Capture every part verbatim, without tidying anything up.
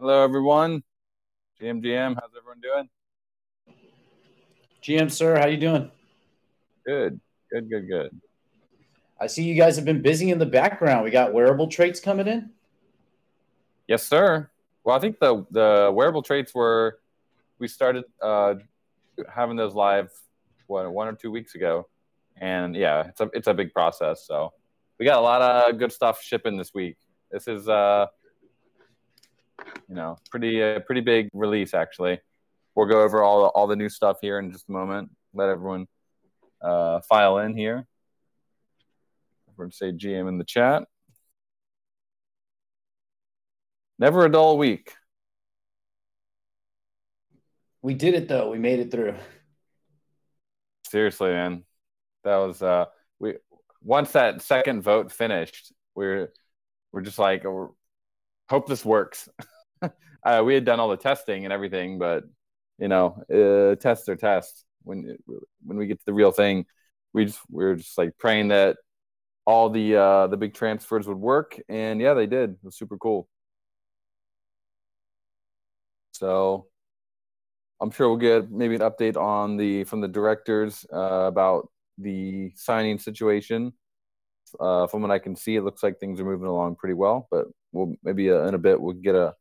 Hello, everyone. G M G M, how's everyone doing? G M, sir, how you doing? Good, good, good, good. I see you guys have been busy in the background. We got wearable traits coming in? Yes, sir. Well, I think the, the wearable traits were, we started uh, having those live, what, one or two weeks ago. And, yeah, it's a, it's a big process. So we got a lot of good stuff shipping this week. This is... Uh, You know, pretty uh, pretty big release, actually. We'll go over all, all the new stuff here in just a moment. Let everyone uh, file in here. Everyone say G M in the chat. Never a dull week. We did it, though. We made it through. Seriously, man. That was... Uh, we once that second vote finished, we we're, we're just like... We're, hope this works. uh, we had done all the testing and everything, but, you know, uh, tests are tests. When it, when we get to the real thing, we just, we were just, like, praying that all the uh, the big transfers would work. And, yeah, they did. It was super cool. So I'm sure we'll get maybe an update on the from the directors uh, about the signing situation. Uh, from what I can see, it looks like things are moving along pretty well, but we'll maybe uh, in a bit we'll get a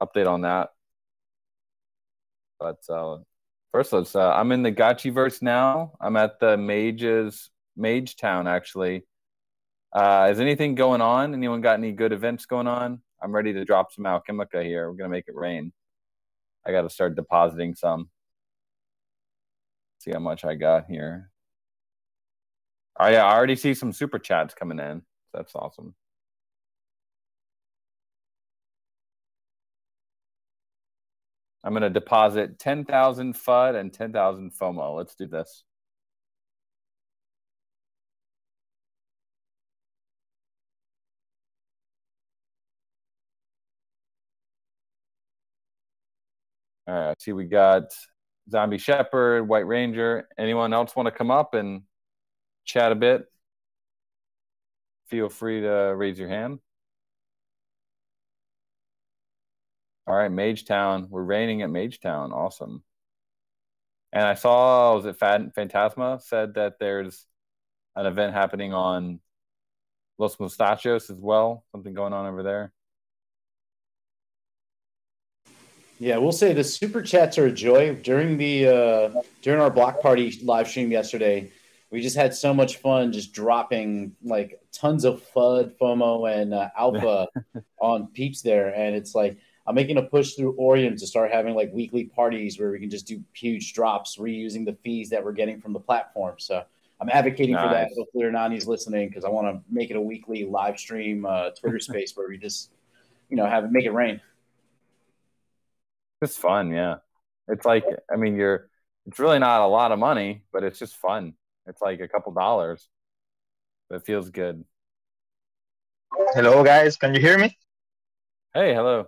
update on that. But uh, first, let's. Uh, I'm in the Gotchiverse now. I'm at the Mages Mage Town actually. Uh, is anything going on? Anyone got any good events going on? I'm ready to drop some Alchemica here. We're gonna make it rain. I got to start depositing some. See how much I got here. Oh, yeah, I already see some super chats coming in. That's awesome. I'm going to deposit ten thousand F U D and ten thousand FOMO. Let's do this. All right, I see we got Zombie Shepherd, White Ranger. Anyone else want to come up and chat a bit? Feel free to raise your hand. All right, Mage Town. We're raining at Mage Town. Awesome. And I saw, was it Phantasma said that there's an event happening on Los Mustachos as well. Something going on over there. Yeah, we'll say the super chats are a joy. During the uh, during our block party live stream yesterday, we just had so much fun just dropping like tons of F U D, FOMO, and uh, Alpha on peeps there. And it's like, I'm making a push through Orium to start having like weekly parties where we can just do huge drops, reusing the fees that we're getting from the platform. So I'm advocating nice. for that. Hopefully Hernani's listening because I want to make it a weekly live stream uh, Twitter space where we just, you know, have make it rain. It's fun, yeah. It's like, I mean, you're, it's really not a lot of money, but it's just fun. It's like a couple dollars, but it feels good. Hello, guys. Can you hear me? Hey, hello.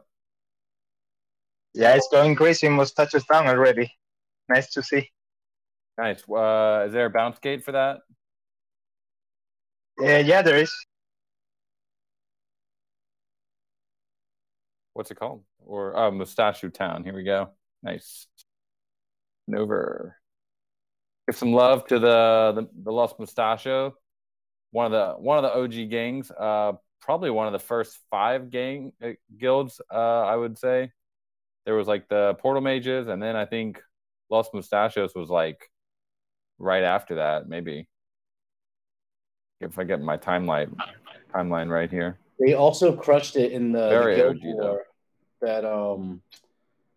Yeah, it's going crazy. Mustachos down already. Nice to see. Nice. Uh, is there a bounce gate for that? Yeah, yeah, there is. What's it called? Or uh, Mustachio Town. Here we go. Nice. Over. Give some love to the, the, the Los Mustachio, one of the one of the O G gangs, uh, probably one of the first five gang uh, guilds, uh, I would say. There was like the Portal Mages, and then I think Los Mustachos was like right after that, maybe. If I get my timeline timeline right here. They also crushed it in the, the guild O G, war though. that um.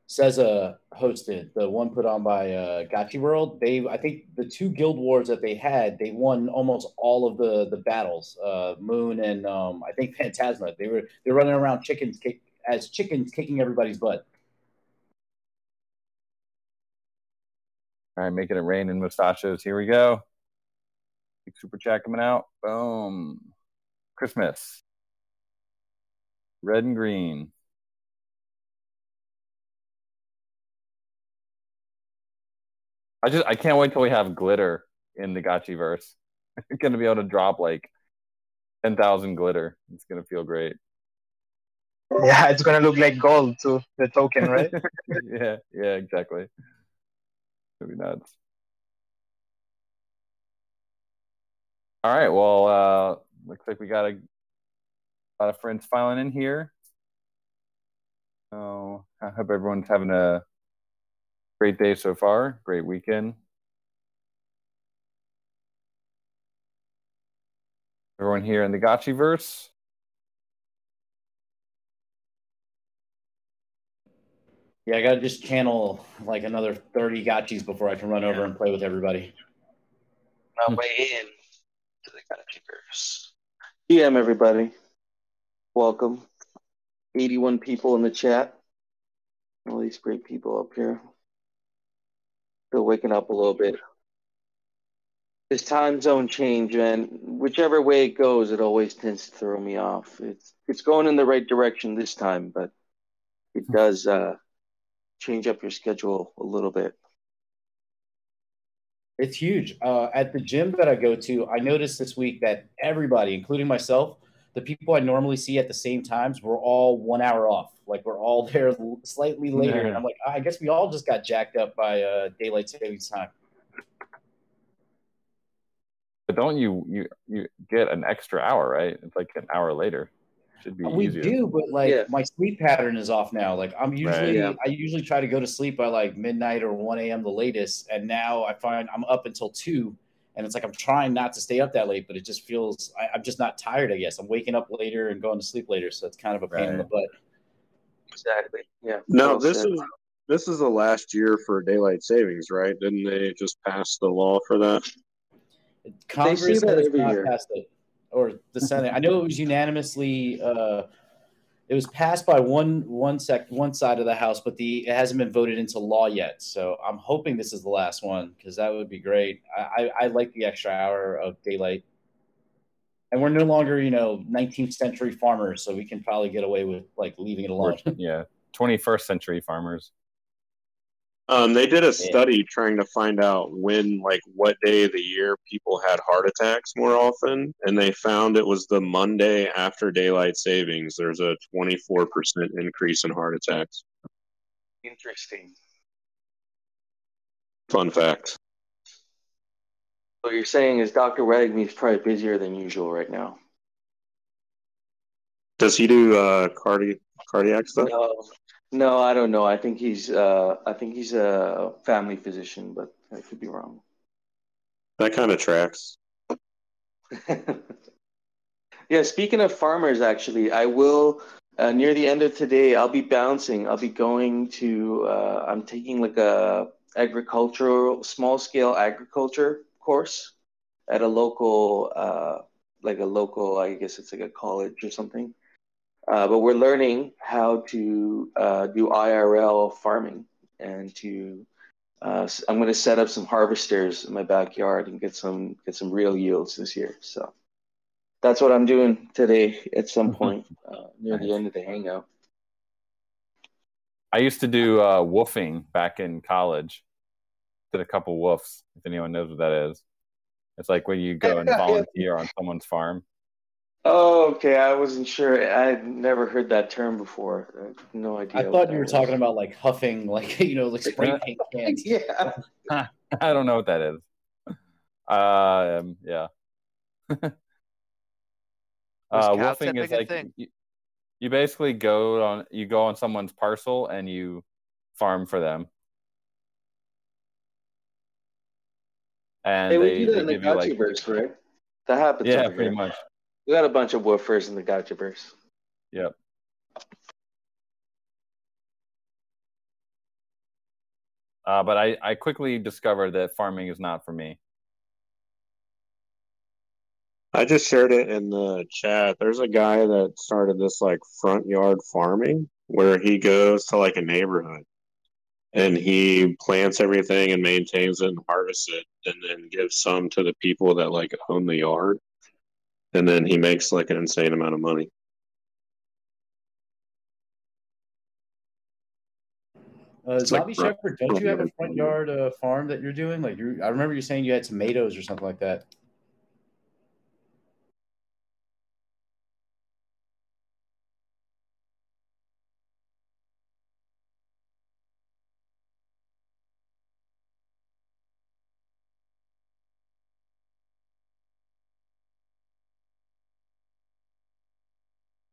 Seza hosted, the one put on by uh, Gachi World. They, I think the two guild wars that they had, they won almost all of the, the battles. Uh, Moon and um, I think Phantasma. They were they're running around chickens kick, as chickens kicking everybody's butt. All right, making it rain in Mustachos. Here we go. Big super chat coming out. Boom. Christmas. Red and green. I just I can't wait till we have glitter in the Gotchiverse. You're gonna be able to drop like ten thousand glitter. It's gonna feel great. Yeah, it's going to look like gold to the token, right? yeah, yeah, exactly. It'll be nuts. All right, well, uh, looks like we got a lot of friends filing in here. So I hope everyone's having a great day so far, great weekend. Everyone here in the Gotchiverse. Yeah, I gotta just channel like another thirty gotchis before I can run yeah. over and play with everybody. Now way in to the Gotchiverse. G M everybody, welcome. eighty-one people in the chat. All these great people up here. Still waking up a little bit. This time zone change, man. Whichever way it goes, it always tends to throw me off. It's it's going in the right direction this time, but it does. Uh, change up your schedule a little bit. It's huge. Uh, at the gym that I go to, I noticed this week that everybody, including myself, the people I normally see at the same times, we're all one hour off. Like, we're all there slightly later. Yeah. And I'm like, I guess we all just got jacked up by uh, daylight savings time. But don't you, you you get an extra hour, right? It's like an hour later. Should be we easier. do, but like yeah. my sleep pattern is off now. Like I'm usually, right, yeah. I usually try to go to sleep by like midnight or one a.m. the latest, and now I find I'm up until two, and it's like I'm trying not to stay up that late, but it just feels I, I'm just not tired. I guess I'm waking up later and going to sleep later, so it's kind of a pain right. in the butt. Exactly. Yeah. No, this is this is the last year for daylight savings, right? Didn't they just pass the law for that? Congress they see that every year. Passed it. Or the Senate. I know it was unanimously. Uh, it was passed by one one sec one side of the House, but the it hasn't been voted into law yet. So I'm hoping this is the last one because that would be great. I, I, I like the extra hour of daylight, and we're no longer you know nineteenth century farmers, so we can probably get away with like leaving it alone. Yeah, twenty-first century farmers. Um, they did a study yeah. trying to find out when, like, what day of the year people had heart attacks more often, and they found it was the Monday after daylight savings. There's a twenty-four percent increase in heart attacks. Interesting. Fun fact. What you're saying is Doctor Ragney's probably busier than usual right now. Does he do uh, cardi- cardiac stuff? No. No, I don't know. I think he's uh, I think he's a family physician, but I could be wrong. That kind of tracks. Yeah, speaking of farmers, actually, I will, uh, near the end of today, I'll be bouncing. I'll be going to, uh, I'm taking like a agricultural, small-scale agriculture course at a local, uh, like a local, I guess it's like a college or something. Uh, but we're learning how to uh, do I R L farming and to uh, I'm going to set up some harvesters in my backyard and get some get some real yields this year. So that's what I'm doing today at some point uh, near nice. the end of the hangout. I used to do uh, woofing back in college. Did a couple woofs, if anyone knows what that is. It's like when you go and volunteer on someone's farm. Oh, okay. I wasn't sure. I'd never heard that term before. I had no idea. I thought you were was. talking about like huffing, like, you know, like spray paint cans. Yeah. I don't know what that is. Uh, um, yeah. uh, woofing is like you, you basically go on, you go on someone's parcel and you farm for them. And hey, they, we do that in the Gotchiverse, like, right? That happens. Yeah, pretty here. much. We got a bunch of woofers in the Gotchiverse. Yep. Uh, but I, I quickly discovered that farming is not for me. I just shared it in the chat. There's a guy that started this like front yard farming where he goes to like a neighborhood and he plants everything and maintains it and harvests it and then gives some to the people that like own the yard. And then he makes like an insane amount of money. Uh, Bobby like, Shepherd, don't you have a front yard uh, farm that you're doing? Like, you, I remember you saying you had tomatoes or something like that.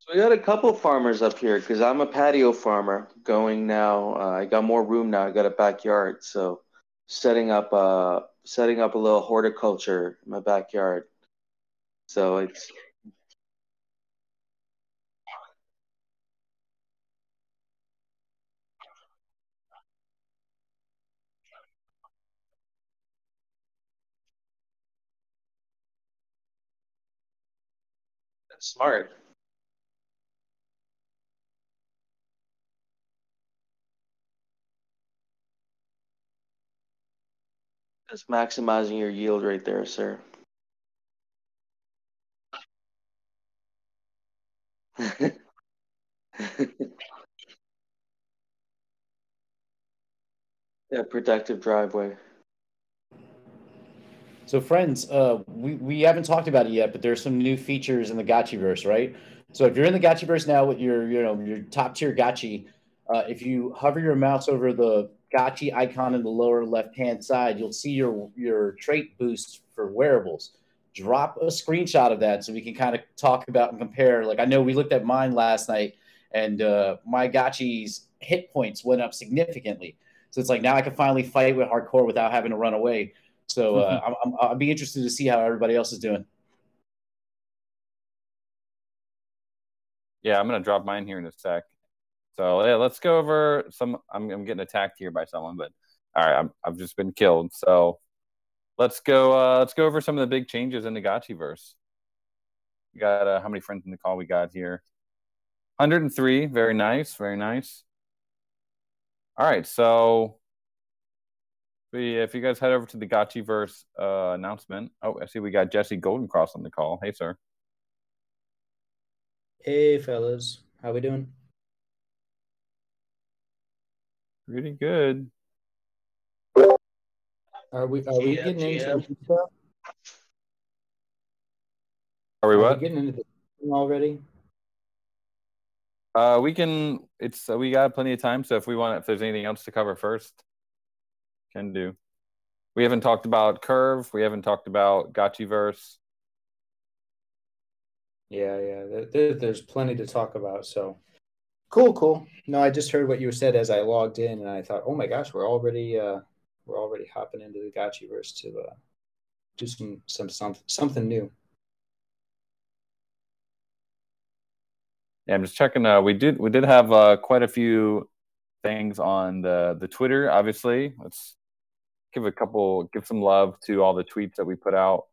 So we got a couple farmers up here because I'm a patio farmer going now. Uh, I got more room now. I got a backyard, so setting up a setting up a little horticulture in my backyard. So it's that's smart. That's maximizing your yield right there, sir. Yeah, productive driveway. So friends, uh, we, we haven't talked about it yet, but there's some new features in the Gotchiverse, right? So if you're in the Gotchiverse now with your, you know, your top tier Gachi, uh, if you hover your mouse over the Gachi icon in the lower left-hand side, you'll see your, your trait boost for wearables. Drop a screenshot of that so we can kind of talk about and compare. Like I know we looked at mine last night, and uh, my Gachi's hit points went up significantly. So it's like now I can finally fight with hardcore without having to run away. So uh, I'm, I'm, I'll be interested to see how everybody else is doing. Yeah, I'm going to drop mine here in a sec. So yeah, let's go over some. I'm, I'm getting attacked here by someone, but all right, I'm, I've just been killed. So let's go. Uh, let's go over some of the big changes in the Gotchiverse. We got uh, how many friends in the call we got here? one hundred three. Very nice. Very nice. All right, so. If you guys head over to the Gotchiverse uh, announcement. Oh, I see we got Jesse Golden Cross on the call. Hey, sir. Hey, fellas. How we doing? Pretty good. Are we Are we yeah, getting yeah. into stuff? Are we what? Are we getting into the thing already? Uh, we can. It's uh, we got plenty of time. So if we want, if there's anything else to cover first. Can do. We haven't talked about Curve. We haven't talked about Gotchiverse. Yeah, yeah. There, there's plenty to talk about. So cool, cool. No, I just heard what you said as I logged in, and I thought, oh my gosh, we're already uh, we're already hopping into the Gotchiverse to uh, do some some some something new. Yeah, I'm just checking. Uh, we did we did have uh, quite a few things on the the Twitter. Obviously, let's. Give a couple, give some love to all the tweets that we put out.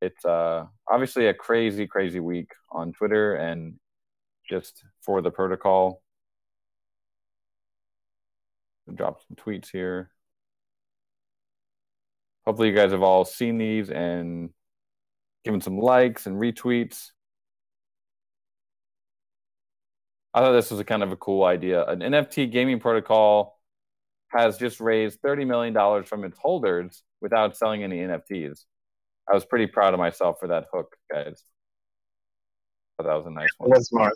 It's uh, obviously a crazy, crazy week on Twitter and just for the protocol. Drop some tweets here. Hopefully, you guys have all seen these and given some likes and retweets. I thought this was a kind of a cool idea. An N F T gaming protocol has just raised thirty million dollars from its holders without selling any N F Ts. I was pretty proud of myself for that hook, guys. But that was a nice one. That's smart.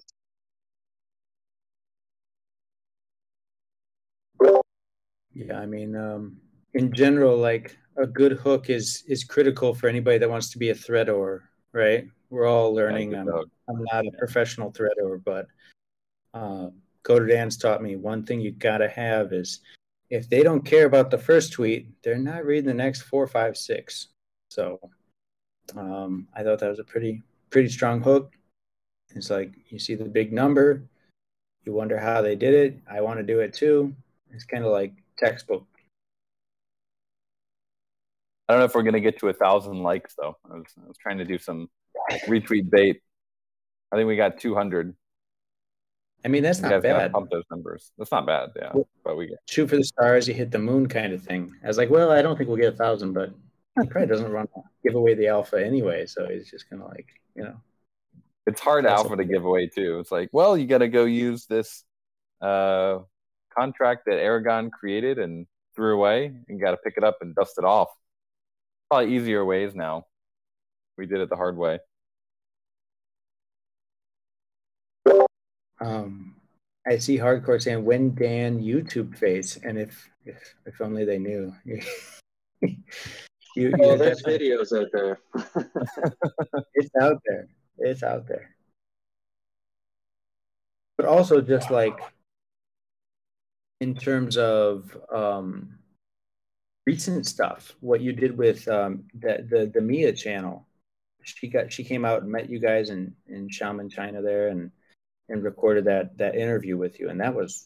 Yeah, I mean, um, in general, like a good hook is is critical for anybody that wants to be a thread orer, right? We're all learning. I'm, I'm not a professional thread orer, but uh, Coder Dan's taught me one thing you gotta have is if they don't care about the first tweet, they're not reading the next four, five, six. So um, I thought that was a pretty, pretty strong hook. It's like you see the big number, you wonder how they did it. I want to do it too. It's kind of like textbook. I don't know if we're going to get to a thousand likes though. I was, I was trying to do some retweet bait. I think we got two hundred. I mean, that's you not bad. Pump those numbers. That's not bad, yeah. Well, but we get shoot for the stars, you hit the moon kind of thing. I was like, well, I don't think we'll get a thousand, but he probably doesn't want to give away the alpha anyway, so he's just kind of like, you know. It's hard alpha to give away, too. It's like, well, you got to go use this uh, contract that Aragon created and threw away, and got to pick it up and dust it off. Probably easier ways now. We did it the hard way. Um, I see hardcore saying when Dan YouTube face, and if if, if only they knew. you, you oh, there's videos out there. It's out there. It's out there. but also just like in terms of um, recent stuff, what you did with um, the, the the Mia channel. She got she came out and met you guys in, in Xiamen, China there, and and recorded that that interview with you, and that was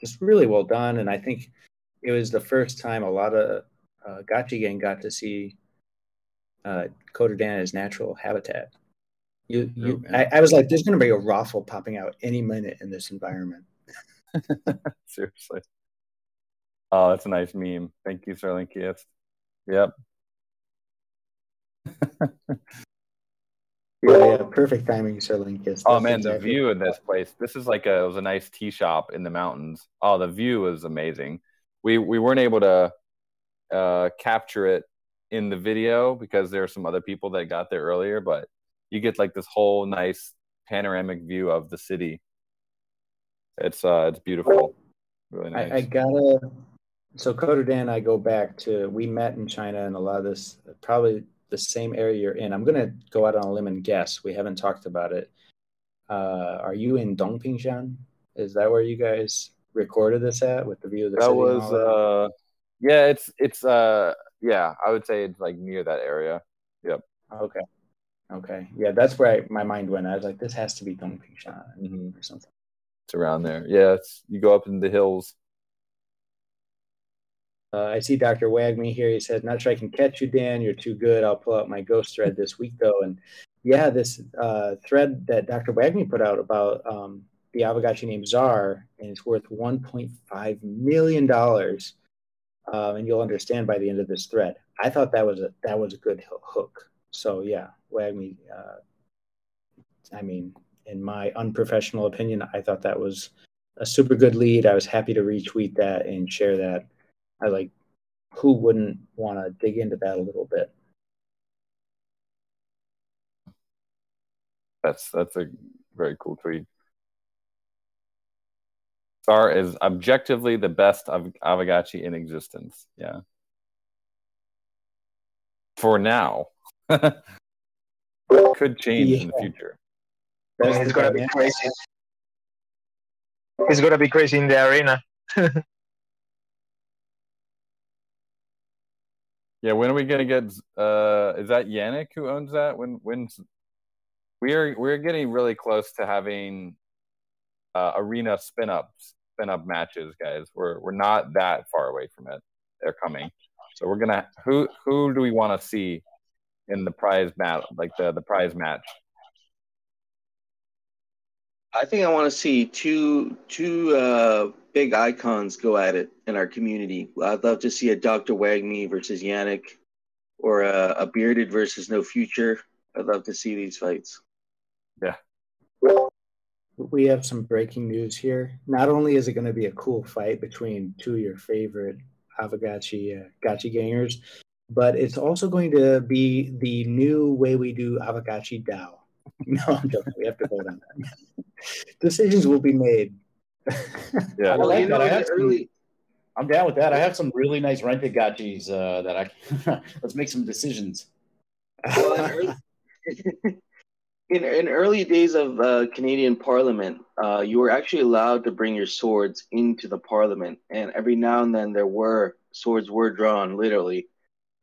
just really well done. And I think it was the first time a lot of uh, Gachi Gang got to see uh, Kodadan in his natural habitat. You, you, I, I was like, there's going to be a raffle popping out any minute in this environment. Seriously. Oh, that's a nice meme. Thank you, Starlinky. That's, yep. yeah, yeah, perfect timing, Starlinky. Oh man, the exactly view in this place. This is like a, it was a nice tea shop in the mountains. Oh, the view was amazing. We we weren't able to uh, capture it in the video because there are some other people that got there earlier, but you get like this whole nice panoramic view of the city. It's uh, it's beautiful. Really nice. I, I gotta. So Kodadan and I go back to, we met in China, and a lot of this, probably the same area you're in. I'm gonna go out on a limb and guess. We haven't talked about it. Uh, are you in Dongpingshan? Is that where you guys recorded this at, with the view of the that city? Was, and all that was. Uh, yeah, it's it's. Uh, yeah, I would say it's like near that area. Yep. Okay. Okay. Yeah, that's where I, my mind went. I was like, this has to be Dongpingshan mm-hmm. or something. It's around there. Yeah, it's, you go up in the hills. Uh, I see Doctor Wagme here. He says, not sure I can catch you, Dan. You're too good. I'll pull out my ghost thread this week, though. And yeah, this uh, thread that Doctor Wagme put out about um, the Aavegotchi named Czar, and it's worth one point five million dollars. Uh, and you'll understand by the end of this thread. I thought that was a, that was a good hook. So yeah, Wagme, uh, I mean... in my unprofessional opinion, I thought that was a super good lead. I was happy to retweet that and share that. I like, who wouldn't want to dig into that a little bit? That's that's a very cool tweet. Czar is objectively the best of Aavegotchi in existence. Yeah. For now. Could change yeah. in the future. I mean, it's gonna be crazy. It's gonna be crazy in the arena. Yeah, when are we gonna get? Uh, is that Yannick who owns that? When? When? We are. We're getting really close to having uh, arena spin ups, spin up matches, guys. We're we're not that far away from it. They're coming. So we're gonna. Who who do we want to see in the prize battle? Like the, the prize match. I think I want to see two two uh, big icons go at it in our community. I'd love to see a Doctor Wagme versus Yannick, or a, a Bearded versus No Future. I'd love to see these fights. Yeah. We have some breaking news here. Not only is it going to be a cool fight between two of your favorite Aavegotchi uh, Gachi gangers, but it's also going to be the new way we do Aavegotchi DAO. No, I'm joking. We have to vote on that. Decisions will be made. Yeah, well, you know, I have some, early... I'm down with that. I have some really nice rented gotchis uh, that I can... Let's make some decisions. Well, in, early... in, in early days of uh, Canadian Parliament, uh, you were actually allowed to bring your swords into the Parliament, and every now and then there were swords were drawn, literally.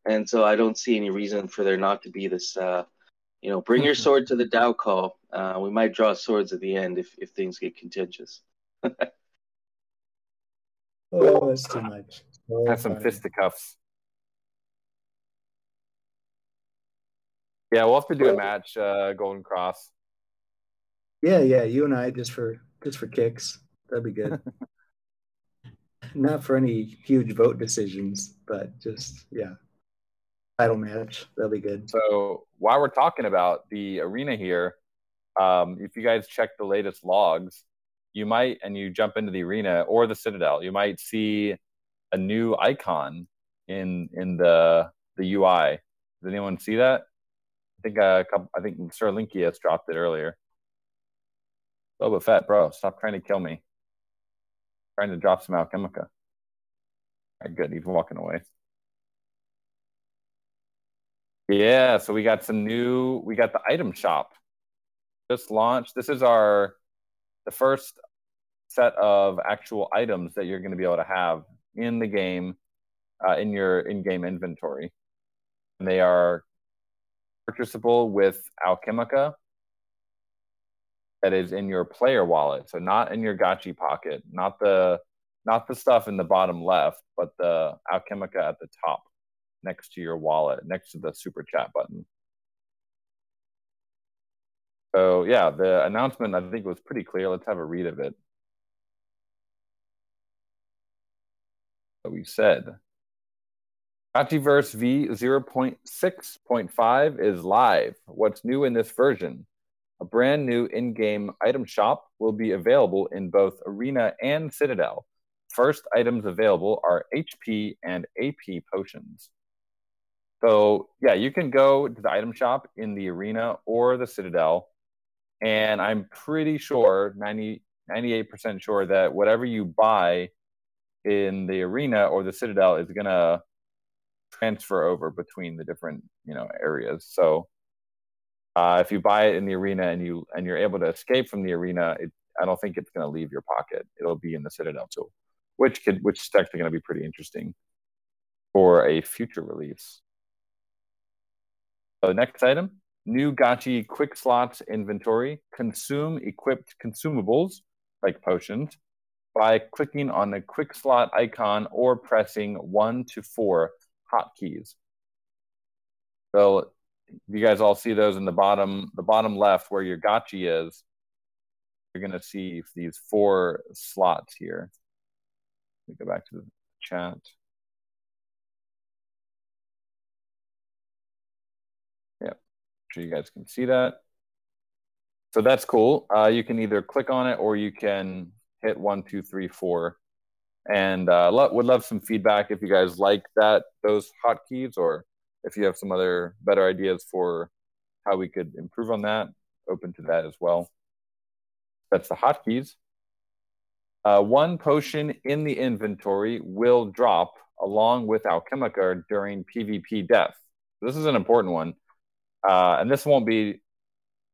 And so I don't see any reason for there not to be this. Uh, You know, bring your sword to the DAO call. Uh, we might draw swords at the end if, if things get contentious. Oh, that's too much. Very Have funny. Some fisticuffs. Yeah, we'll have to do a match, uh, Golden Cross. Yeah, yeah, you and I just for just for kicks. That'd be good. Not for any huge vote decisions, but just yeah. Title match. That'll be good. So while we're talking about the arena here, um, if you guys check the latest logs, you might, and you jump into the arena or the Citadel, you might see a new icon in in the the U I. Does anyone see that? I think a couple, I think Sir Linky has dropped it earlier. Boba Fett, bro, stop trying to kill me. I'm trying to drop some Alchemica. All right, good. He's walking away. Yeah, so we got some new, we got the item shop just launched. This is our the first set of actual items that you're going to be able to have in the game, uh, in your in-game inventory. And they are purchasable with Alchemica that is in your player wallet. So not in your Gachi pocket, not the not the stuff in the bottom left, but the Alchemica at the top next to your wallet, next to the super chat button. So yeah, the announcement, I think, was pretty clear. Let's have a read of it. So we said, Gotchiverse v zero point six point five is live. What's new in this version? A brand new in-game item shop will be available in both Arena and Citadel. First items available are H P and A P potions. So yeah, you can go to the item shop in the Arena or the Citadel, and I'm pretty sure, ninety, ninety-eight percent sure that whatever you buy in the Arena or the Citadel is going to transfer over between the different, you know, areas. So uh, if you buy it in the Arena and, you, and you're able to escape from the Arena, it, I don't think it's going to leave your pocket. It'll be in the Citadel too, which, could, which is actually going to be pretty interesting for a future release. So next item, new Gachi quick slots inventory. Consume equipped consumables, like potions, by clicking on the quick slot icon or pressing one to four hotkeys. So you guys all see those in the bottom, the bottom left where your Gachi is. You're going to see these four slots here. Let me go back to the chat. Sure you guys can see that. So that's cool. Uh, you can either click on it or you can hit one, two, three, four. And uh, lo- would love some feedback if you guys like that, those hotkeys, or if you have some other better ideas for how we could improve on that. Open to that as well. That's the hotkeys. Uh, one potion in the inventory will drop along with Alchemica during PvP death. This is an important one. Uh, and this won't be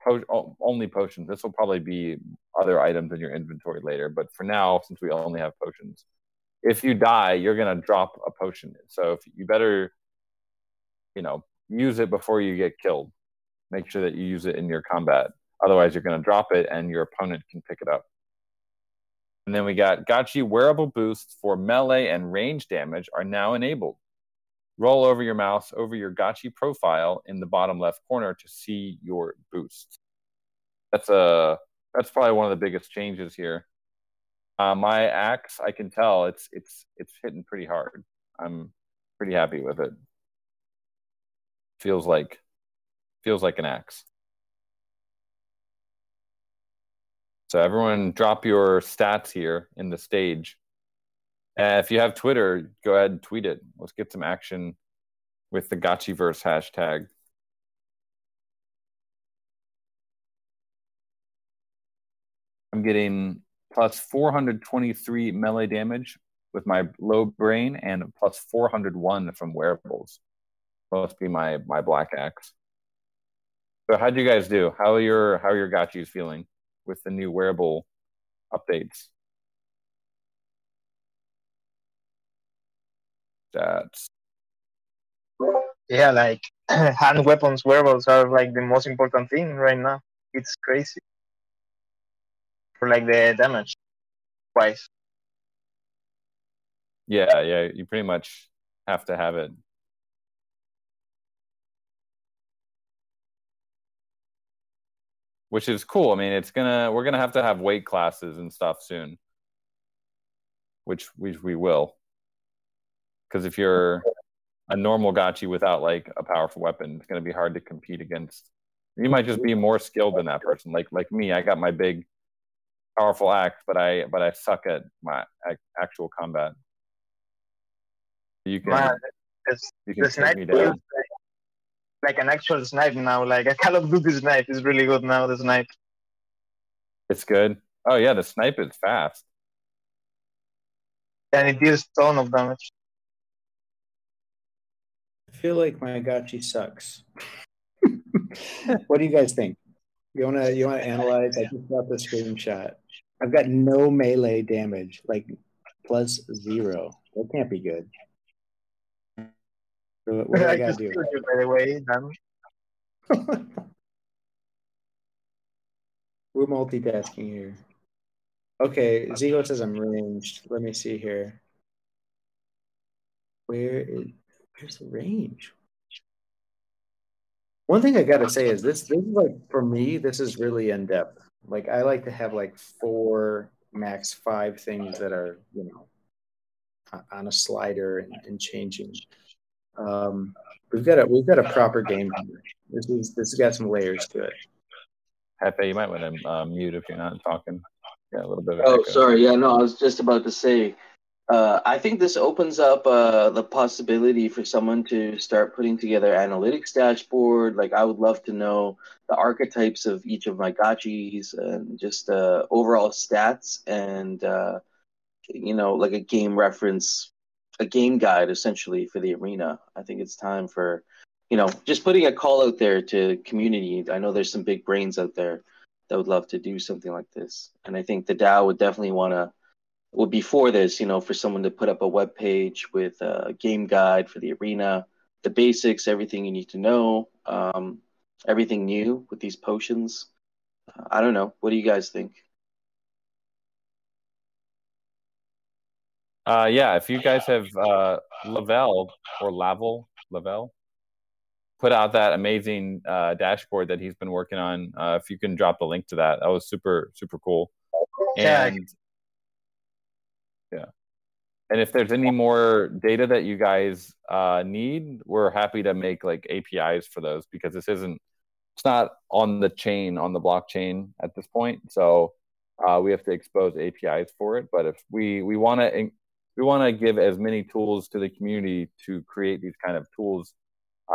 po- only potions. This will probably be other items in your inventory later. But for now, since we only have potions, if you die, you're going to drop a potion. So if you better, you know, use it before you get killed. Make sure that you use it in your combat. Otherwise, you're going to drop it and your opponent can pick it up. And then we got Gachi wearable boosts for melee and range damage are now enabled. Roll over your mouse over your Gachi profile in the bottom left corner to see your boost. That's a that's probably one of the biggest changes here. Uh, my axe, I can tell it's it's it's hitting pretty hard. I'm pretty happy with it. Feels like feels like an axe. So everyone, drop your stats here in the stage. Uh, if you have Twitter, go ahead and tweet it. Let's get some action with the Gotchiverse hashtag. I'm getting plus four hundred twenty-three melee damage with my low brain and plus four hundred one from wearables. Must be my, my black axe. So how'd you guys do? How are your, how are your Gotchis feeling with the new wearable updates? Stats. Yeah, like hand weapons wearables are like the most important thing right now. It's crazy for like the damage wise. Yeah, yeah, you pretty much have to have it. Which is cool. I mean, it's gonna we're gonna have to have weight classes and stuff soon. Which we we will. Because if you're a normal Gachi without like a powerful weapon, it's going to be hard to compete against. You might just be more skilled than that person. Like like me, I got my big, powerful axe, but I but I suck at my at actual combat. You can, Man, this, you can shoot me down. Is like, like an actual snipe now. Like a Call of Duty snipe is really good now. The snipe. It's good. Oh yeah, the snipe is fast. And it deals a ton of damage. I feel like my Gachi sucks. What do you guys think? You wanna you wanna analyze? I just got the screenshot. I've got no melee damage, like plus zero. That can't be good. What, what do I, I gotta do? You, by the way, done. We're multitasking here. Okay, Zigo says I'm ranged. Let me see here. Where is where's the range? One thing I gotta say is this. This is like for me. This is really in depth. Like I like to have like four, max five things that are you know on a slider and, and changing. Um, we've got a we've got a proper game here. This is this has got some layers to it. Hefe, you might want to uh, mute if you're not talking. Yeah, a little bit of oh, echo. Sorry. Yeah, no, I was just about to say. Uh, I think this opens up uh, the possibility for someone to start putting together analytics dashboard. Like, I would love to know the archetypes of each of my gotchis and just uh, overall stats and, uh, you know, like a game reference, a game guide, essentially, for the arena. I think it's time for, you know, just putting a call out there to community. I know there's some big brains out there that would love to do something like this. And I think the DAO would definitely want to, well, before this, you know, for someone to put up a web page with a game guide for the arena, the basics, everything you need to know, um, everything new with these potions. Uh, I don't know. What do you guys think? Uh, yeah, if you guys have uh, Lavelle or Lavelle, Lavelle, put out that amazing uh, dashboard that he's been working on. Uh, if you can drop the link to that, that was super, super cool. Yeah. And Yeah. And if there's any more data that you guys uh, need, we're happy to make like A P Is for those because this isn't, it's not on the chain, on the blockchain at this point. So uh, we have to expose A P Is for it. But if we, we want to, we want to give as many tools to the community to create these kind of tools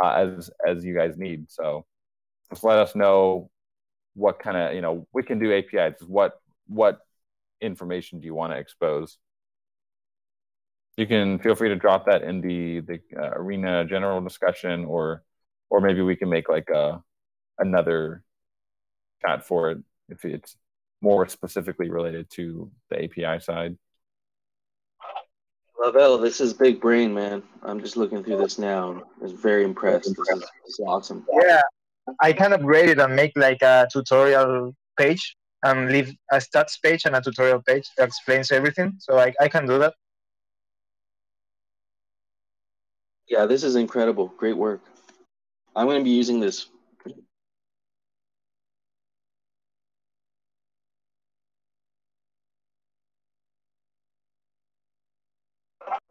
uh, as, as you guys need. So just let us know what kind of, you know, we can do A P Is. What, what information do you want to expose? You can feel free to drop that in the the uh, arena general discussion, or or maybe we can make like a another chat for it if it's more specifically related to the A P I side. Lavelle, this is big brain, man. I'm just looking through this now. I was very impressed. This is, this is awesome. Yeah, I can upgrade it and make like a tutorial page and leave a stats page and a tutorial page that explains everything. So I, I can do that. Yeah, this is incredible. Great work. I'm going to be using this.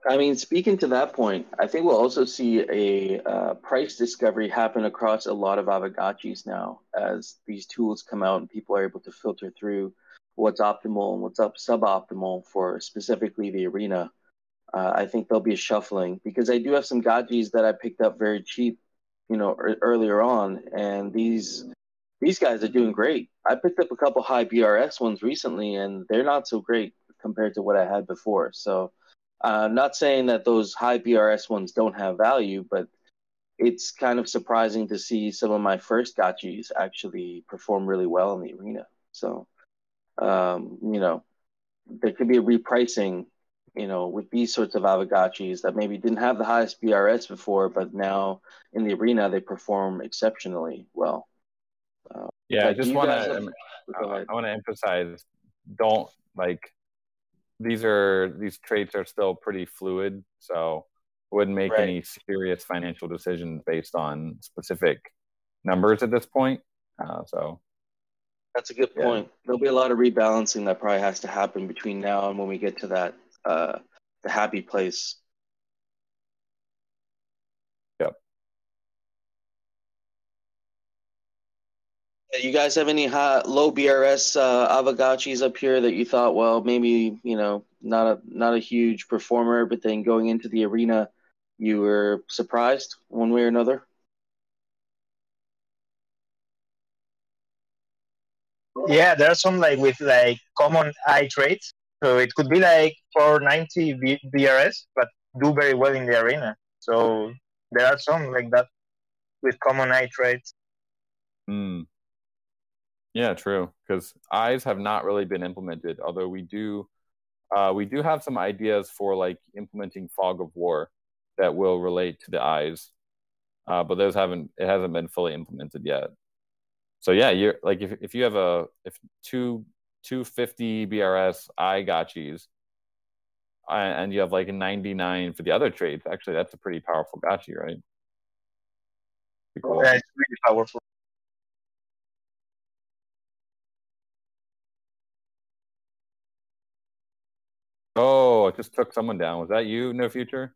I mean, speaking to that point, I think we'll also see a uh, price discovery happen across a lot of Aavegotchis now as these tools come out and people are able to filter through what's optimal and what's up suboptimal for specifically the arena. Uh, I think there'll be a shuffling because I do have some gotchis that I picked up very cheap, you know, er- earlier on. And these these guys are doing great. I picked up a couple high B R S ones recently, and they're not so great compared to what I had before. So uh, I'm not saying that those high B R S ones don't have value, but it's kind of surprising to see some of my first gotchis actually perform really well in the arena. So, um, you know, there could be a repricing, you know, with these sorts of Aavegotchis that maybe didn't have the highest B R S before, but now in the arena, they perform exceptionally well. Uh, yeah, I just want to, I want to emphasize, don't like, these are, these traits are still pretty fluid. So I wouldn't make right. any serious financial decisions based on specific numbers at this point. Uh, so. That's a good point. Yeah. There'll be a lot of rebalancing that probably has to happen between now and when we get to that. Uh, the happy place. Yep. You guys have any high, low B R S uh, Aavegotchis up here that you thought, well, maybe you know, not a not a huge performer, but then going into the arena, you were surprised one way or another? Yeah, there are some like with like common eye traits. So it could be like four ninety B R S, but do very well in the arena. So there are some like that with common eye traits. Mm. Yeah, true. Because eyes have not really been implemented, although we do uh, we do have some ideas for like implementing fog of war that will relate to the eyes, uh, but those haven't it hasn't been fully implemented yet. So yeah, you're like if if you have a if two two fifty B R S eye gotchis, and you have like a ninety-nine for the other trades, actually that's a pretty powerful gachi, right? Cool. Yeah, it's really powerful. Oh, it just took someone down. Was that you, No Future?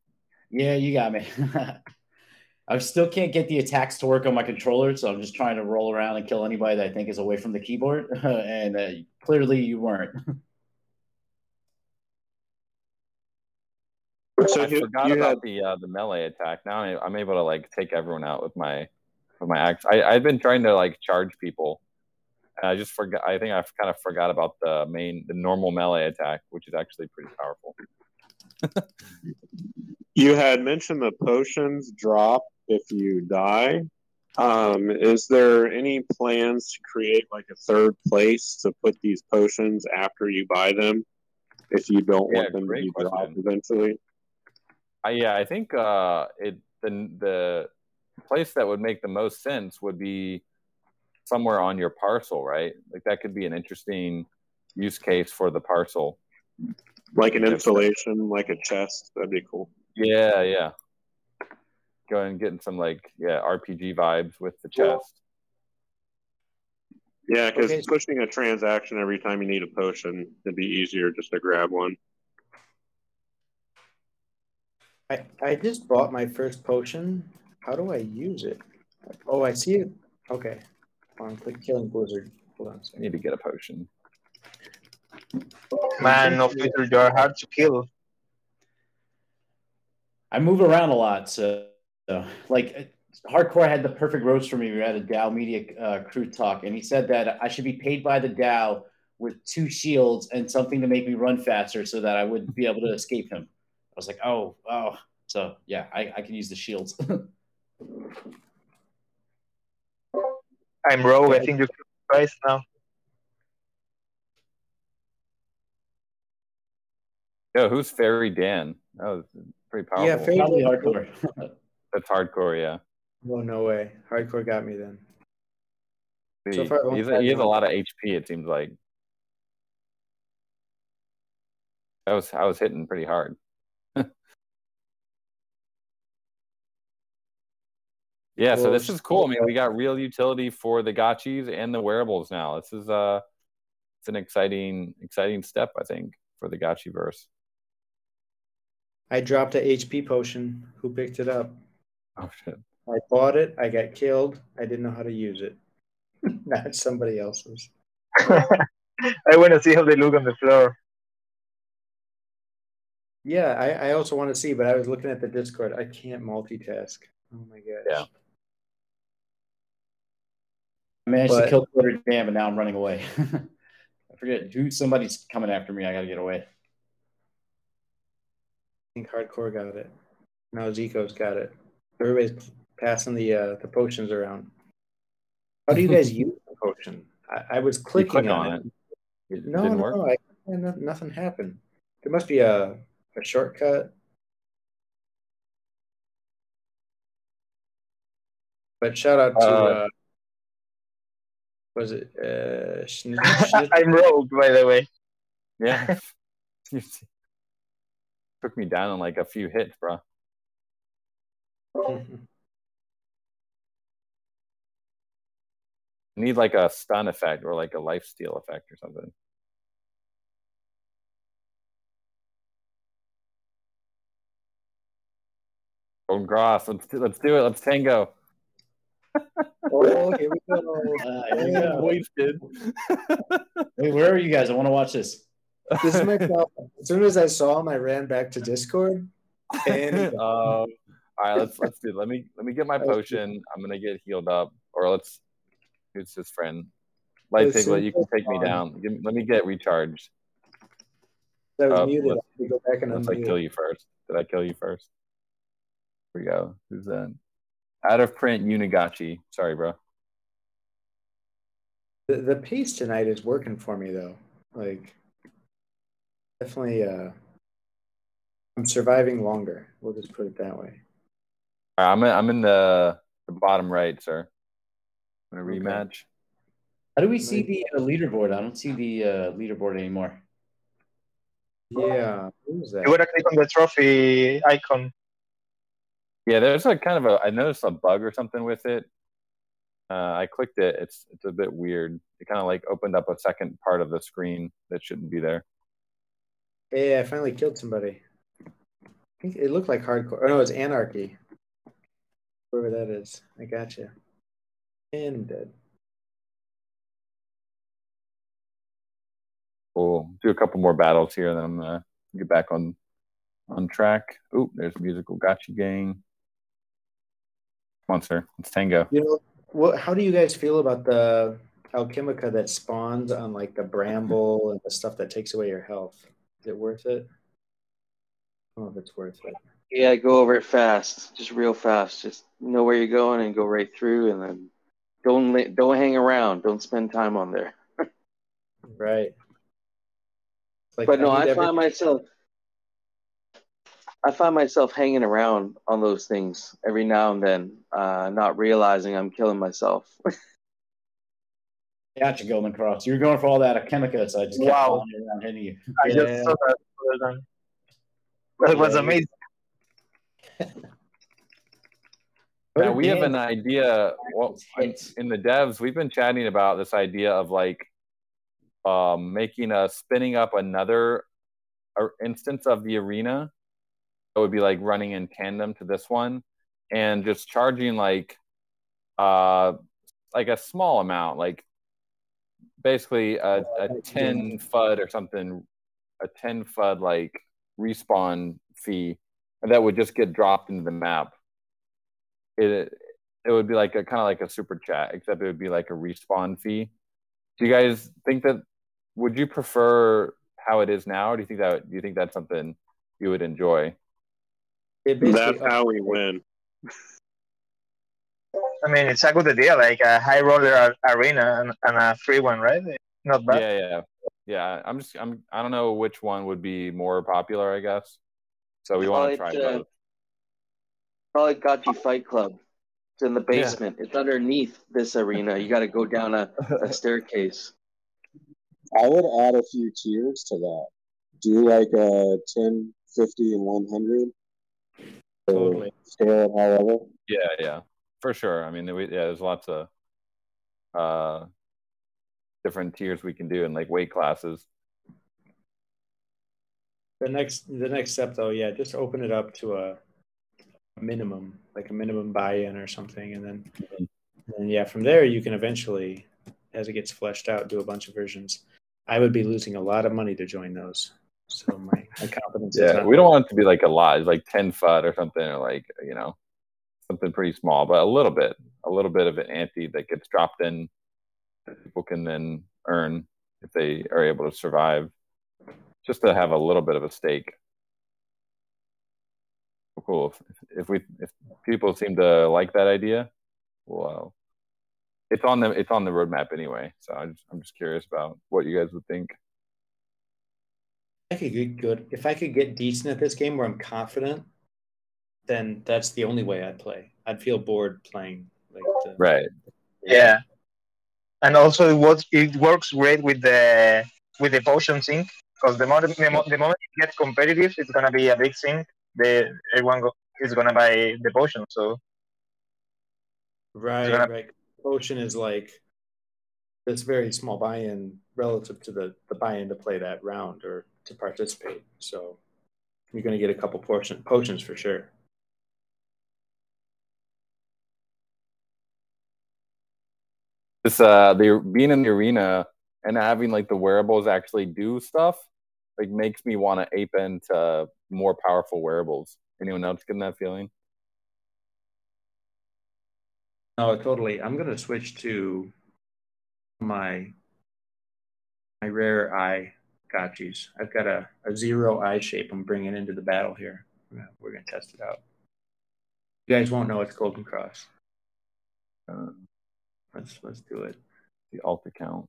Yeah, you got me. I still can't get the attacks to work on my controller, so I'm just trying to roll around and kill anybody that I think is away from the keyboard, and uh, clearly you weren't. So I you, forgot you about had... the uh, the melee attack. Now I, I'm able to like take everyone out with my with my axe. I, I've been trying to like charge people, and I just forgot. I think I kind of forgot about the main the normal melee attack, which is actually pretty powerful. You had mentioned the potions drop if you die. Um, is there any plans to create like a third place to put these potions after you buy them, if you don't yeah, want them to be dropped eventually? Uh, yeah, I think uh, it the the place that would make the most sense would be somewhere on your parcel, right? Like that could be an interesting use case for the parcel, like an installation, like a chest. That'd be cool. Yeah, yeah. Go and getting some like yeah R P G vibes with the chest. Yeah, because okay. pushing a transaction every time you need a potion, it'd be easier just to grab one. I, I just bought my first potion. How do I use it? Oh, I see it. Okay. Hold on, click killing Blizzard. Hold on. I need to get a potion. Man, no filter, you're hard to kill. I move around a lot, so, so like Hardcore had the perfect roast for me. We were at a DAO media uh, crew talk, and he said that I should be paid by the DAO with two shields and something to make me run faster, so that I wouldn't be able to escape him. I was like, oh, oh. So, yeah, I, I can use the shields. I'm rogue. I think you can price now. Yo, who's Fairy Dan? That was pretty powerful. Yeah, Fairy Dan. Hardcore. That's Hardcore, yeah. Oh, no way. Hardcore got me then. See, so far, he's a, he has a lot of H P, it seems like. I was, I was hitting pretty hard. Yeah, so this is cool. I mean, we got real utility for the gotchis and the wearables now. This is uh, it's an exciting, exciting step, I think, for the Gotchiverse. I dropped a H P potion. Who picked it up? Oh shit! I bought it. I got killed. I didn't know how to use it. Not somebody else's. I want to see how they look on the floor. Yeah, I, I also want to see, but I was looking at the Discord. I can't multitask. Oh my gosh! Yeah. I managed but, to kill Twitter Jam, and now I'm running away. I forget. Dude, somebody's coming after me. I got to get away. I think Hardcore got it. Now Zico's got it. Everybody's passing the uh, the potions around. How do you guys use the potion? I, I was clicking click on, on it. it. it no, didn't no, work? I, I, nothing happened. There must be a, a shortcut. But shout out to... Uh, uh, Was it? Uh, Schnitt, Schnitt? I'm rogue, by the way. Yeah, took me down in like a few hits, bro. Need like a stun effect or like a lifesteal effect or something. Oh, Gross, let's do, let's do it. Let's tango. Oh, here we go. Uh, here we go. Wasted. Wait, where are you guys? I want to watch this. This is my problem. As soon as I saw him, I ran back to Discord. And um, all right, let's let's do. It. Let me let me get my potion. I'm gonna get healed up, or let's. It's his friend, Light Piglet. You can take me down. Give me, let me get recharged. That was uh, muted. Let's, I go back and unmute. Let's I kill you first. Did I kill you first? Here we go. Who's that? Out of print Unigotchi. Sorry, bro. The, the pace tonight is working for me though. Like, definitely, uh, I'm surviving longer. We'll just put it that way. All right, I'm in, I'm in the, the bottom right, sir. I'm gonna rematch. Okay. How do we see the uh, leaderboard? I don't see the uh, leaderboard anymore. Yeah, what is that? You gotta click on the trophy icon. Yeah, there's like kind of a. I noticed a bug or something with it. Uh, I clicked it. It's it's a bit weird. It kind of like opened up a second part of the screen that shouldn't be there. Yeah, I finally killed somebody. I think it looked like hardcore. Oh no, it's anarchy. Whoever that is, I got you. And I'm dead. We'll do a couple more battles here, and then I'm gonna get back on on track. Oop, there's musical Gachi Gang. Come on, sir. It's tango. You know, what, how do you guys feel about the Alchemica that spawns on like the bramble and the stuff that takes away your health? Is it worth it? I don't know if it's worth it. Yeah, go over it fast, just real fast. Just know where you're going and go right through, and then don't don't hang around. Don't spend time on there. Right. Like, but I no, I everything. find myself, I find myself hanging around on those things every now and then, uh, not realizing I'm killing myself. Gotcha, Golden Cross. You were going for all that Alchemica, so I just kept wow. falling around hitting you. I yeah. just saw that. That was amazing. Now, we have an idea. Well, in the devs, we've been chatting about this idea of like um, making a spinning up another instance of the arena. It would be like running in tandem to this one, and just charging like uh, like a small amount, like basically a, a ten F U D or something, a ten F U D like respawn fee. And that would just get dropped into the map. It it would be like a kind of like a super chat, except it would be like a respawn fee. Do you guys think that? Would you prefer how it is now, or do you think that? Do you think that's something you would enjoy? That's how we win. I mean, it's a good idea, like a high roller arena and, and a free one, right? Not bad. Yeah, yeah, yeah. I'm just I'm I don't know which one would be more popular, I guess. So we want to try it, both. Uh, probably Gotchi Fight Club. It's in the basement. Yeah. It's underneath this arena. You got to go down a, a staircase. I would add a few tiers to that. Do like a ten, fifty, and one hundred. Totally. Scale at high level. Yeah, yeah. For sure. I mean, we, yeah, there's lots of uh, different tiers we can do and like weight classes. The next, the next step, though, yeah, just open it up to a, a minimum, like a minimum buy-in or something, and then, mm-hmm. and yeah, from there you can eventually, as it gets fleshed out, do a bunch of versions. I would be losing a lot of money to join those, so my, my confidence. Yeah, is not we don't right. want it to be like a lot. It's like ten F U D or something, or like you know, something pretty small, but a little bit, a little bit of an ante that gets dropped in that people can then earn if they are able to survive. Just to have a little bit of a stake. Cool. If, if we if people seem to like that idea, well, it's on the it's on the roadmap anyway. So I'm just, I'm just curious about what you guys would think. I could get good if I could get decent at this game where I'm confident. Then that's the only way I'd play. I'd feel bored playing. Like the, right. Yeah. yeah. And also, it works, it works great with the with the potion sync. Because the moment the moment it gets competitive, it's gonna be a big thing. The everyone go, is gonna buy the potion. So right, gonna... right. Potion is like this very small buy-in relative to the, the buy-in to play that round or to participate. So you're gonna get a couple portion potions for sure. This uh, the being in the arena. And having like the wearables actually do stuff, like makes me want to ape into more powerful wearables. Anyone else getting that feeling? No, totally. I'm gonna switch to my my rare eye gotchis. I've got a, a zero eye shape. I'm bringing into the battle here. We're gonna test it out. You guys won't know it's Golden Cross. Uh, let's let's do it. the alt account.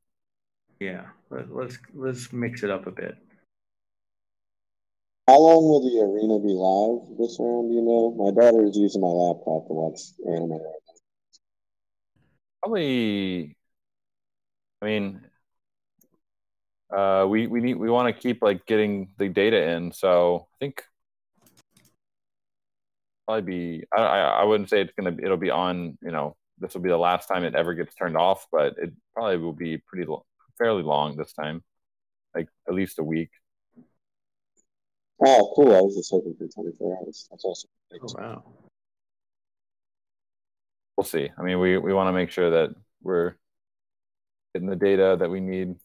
Yeah, let, let's let's mix it up a bit. How long will the arena be live this round? You know, my daughter is using my laptop to watch anime right now. Probably. I mean, uh, we we need we want to keep like getting the data in, so I think probably be. I I wouldn't say it's gonna. It'll be on. You know, this will be the last time it ever gets turned off, but it probably will be pretty long. Fairly long this time, like at least a week. Oh, cool! I was just hoping for twenty-four hours. That's awesome. Thanks. Oh, wow. We'll see. I mean, we we want to make sure that we're getting the data that we need.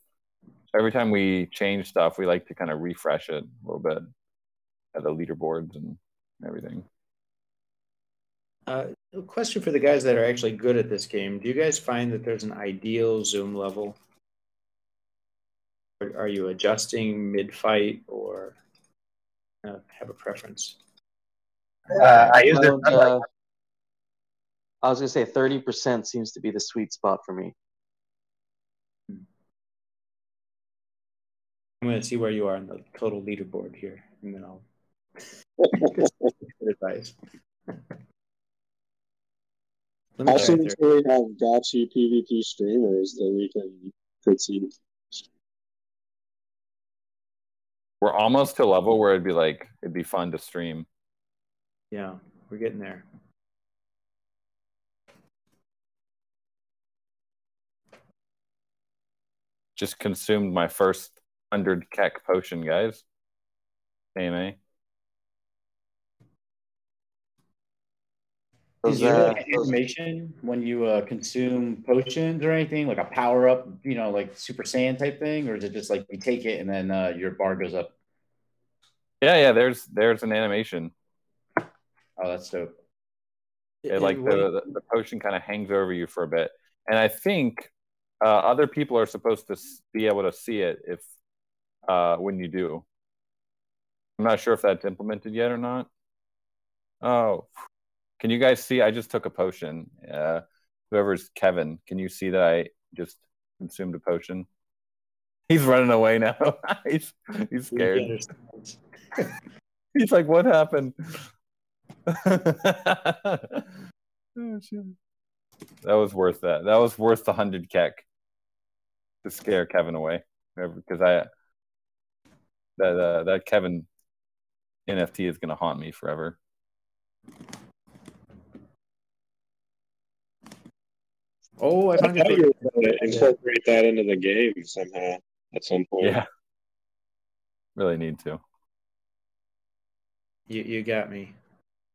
So every time we change stuff, we like to kind of refresh it a little bit at the leaderboards and everything. Uh, a question for the guys that are actually good at this game: do you guys find that there's an ideal zoom level? Are you adjusting mid-fight or uh, have a preference? Uh, I used it. Uh, I was gonna say thirty percent seems to be the sweet spot for me. I'm gonna see where you are on the total leaderboard here, and then I'll give advice. How soon do we have Gotchi PvP streamers that we can critique? We're almost to a level where it'd be like it'd be fun to stream. Yeah, we're getting there. Just consumed my first hundred kek potion, guys. Same, eh? Is there like animation when you uh, consume potions or anything, like a power up, you know, like Super Saiyan type thing, or is it just like you take it and then uh, your bar goes up? Yeah, yeah. There's there's an animation. Oh, that's dope. It, like the, the the potion kind of hangs over you for a bit, and I think uh, other people are supposed to be able to see it if uh, when you do. I'm not sure if that's implemented yet or not. Oh. Can you guys see? I just took a potion. Uh, whoever's Kevin, can you see that I just consumed a potion? He's running away now. he's, he's scared. He's like, what happened? That was worth that. That was worth the hundred kek to scare Kevin away. Because I that uh, that Kevin N F T is going to haunt me forever. Oh, I found I it. You were going to incorporate yeah. that into the game somehow at some point. Yeah, really need to. You you got me.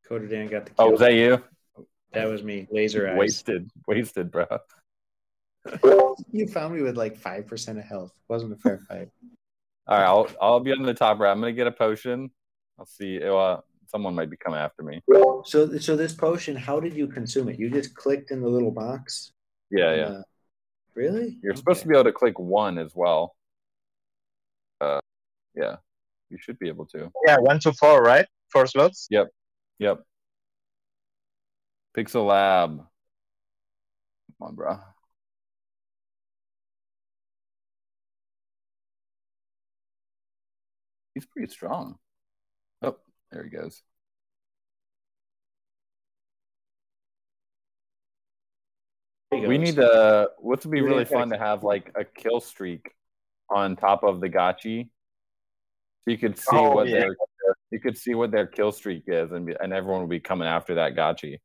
Kodadan got the kill. Oh, was that you? That was me. Laser eyes. Wasted, wasted, bro. You found me with like five percent of health. Wasn't a fair fight. All right, I'll I'll be on the top row. I'm gonna get a potion. I'll see. Uh, someone might be coming after me. So so this potion, how did you consume it? You just clicked in the little box. Yeah, yeah. Uh, really? You're okay. Supposed to be able to click one as well. Uh, yeah, you should be able to. Yeah, one to four, right? Four slots? Yep, yep. Pixel Lab. Come on, bro. He's pretty strong. Oh, there he goes. We need to. What's would be really fun to have like a kill streak on top of the Gachi, so you could see oh, what yeah. their you could see what their kill streak is, and be, and everyone will be coming after that Gachi.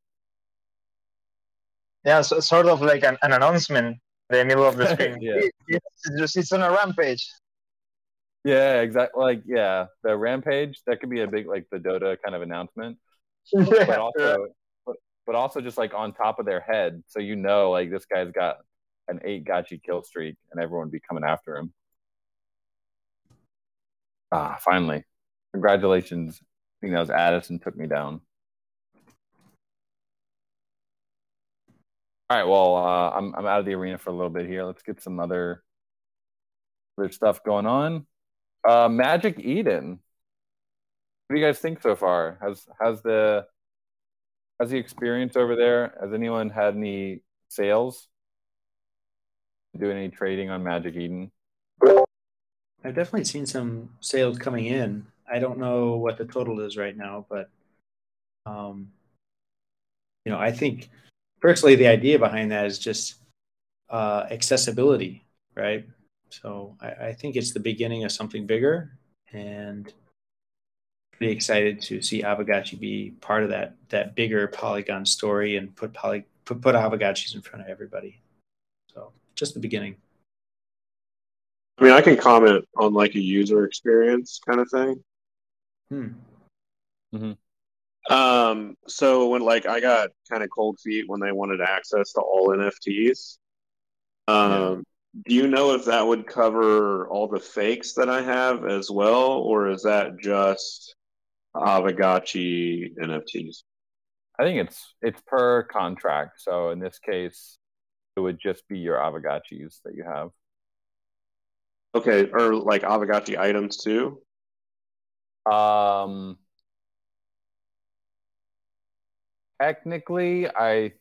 Yeah, so sort of like an, an announcement in the middle of the screen. Yeah. it, it's, just, it's on a rampage. Yeah, exactly. Like yeah, the rampage that could be a big like the Dota kind of announcement, yeah. but also. But also just like on top of their head, so you know, like this guy's got an eight Gachi kill streak, and everyone would be coming after him. Ah, finally! Congratulations! I think that was Addison took me down. All right, well, uh, I'm I'm out of the arena for a little bit here. Let's get some other other stuff going on. Uh, Magic Eden. What do you guys think so far? Has has the How's the experience over there? Has anyone had any sales? doing any trading on Magic Eden? I've definitely seen some sales coming in. I don't know what the total is right now, but um, you know, I think personally the idea behind that is just uh, accessibility, right? So I, I think it's the beginning of something bigger, and pretty excited to see Aavegotchi be part of that that bigger Polygon story and put poly put put Aavegotchis in front of everybody. So just the beginning. I mean, I can comment on like a user experience kind of thing. Hmm. Mm-hmm. Um. So when like I got kind of cold feet when they wanted access to all N F Ts. Um. Yeah. Do you know if that would cover all the fakes that I have as well, or is that just Aavegotchi N F Ts? I think it's it's per contract. So in this case, it would just be your Aavegotchis that you have. Okay, or like Aavegotchi items too? Um, technically, I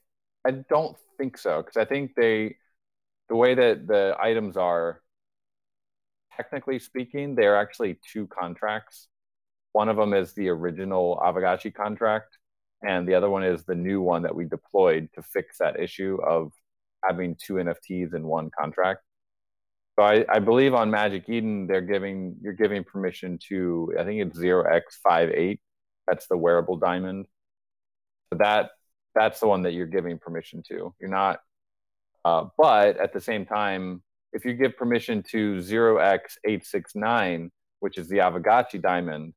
I don't think so, because I think they. The way that the items are, technically speaking, they are actually two contracts. One of them is the original Aavegotchi contract, and the other one is the new one that we deployed to fix that issue of having two N F Ts in one contract. So I, I believe on Magic Eden, they're giving you're giving permission to, I think it's zero x five eight. That's the wearable diamond. So that that's the one that you're giving permission to. You're not. Uh, but at the same time, if you give permission to zero x eight six nine, which is the Aavegotchi diamond,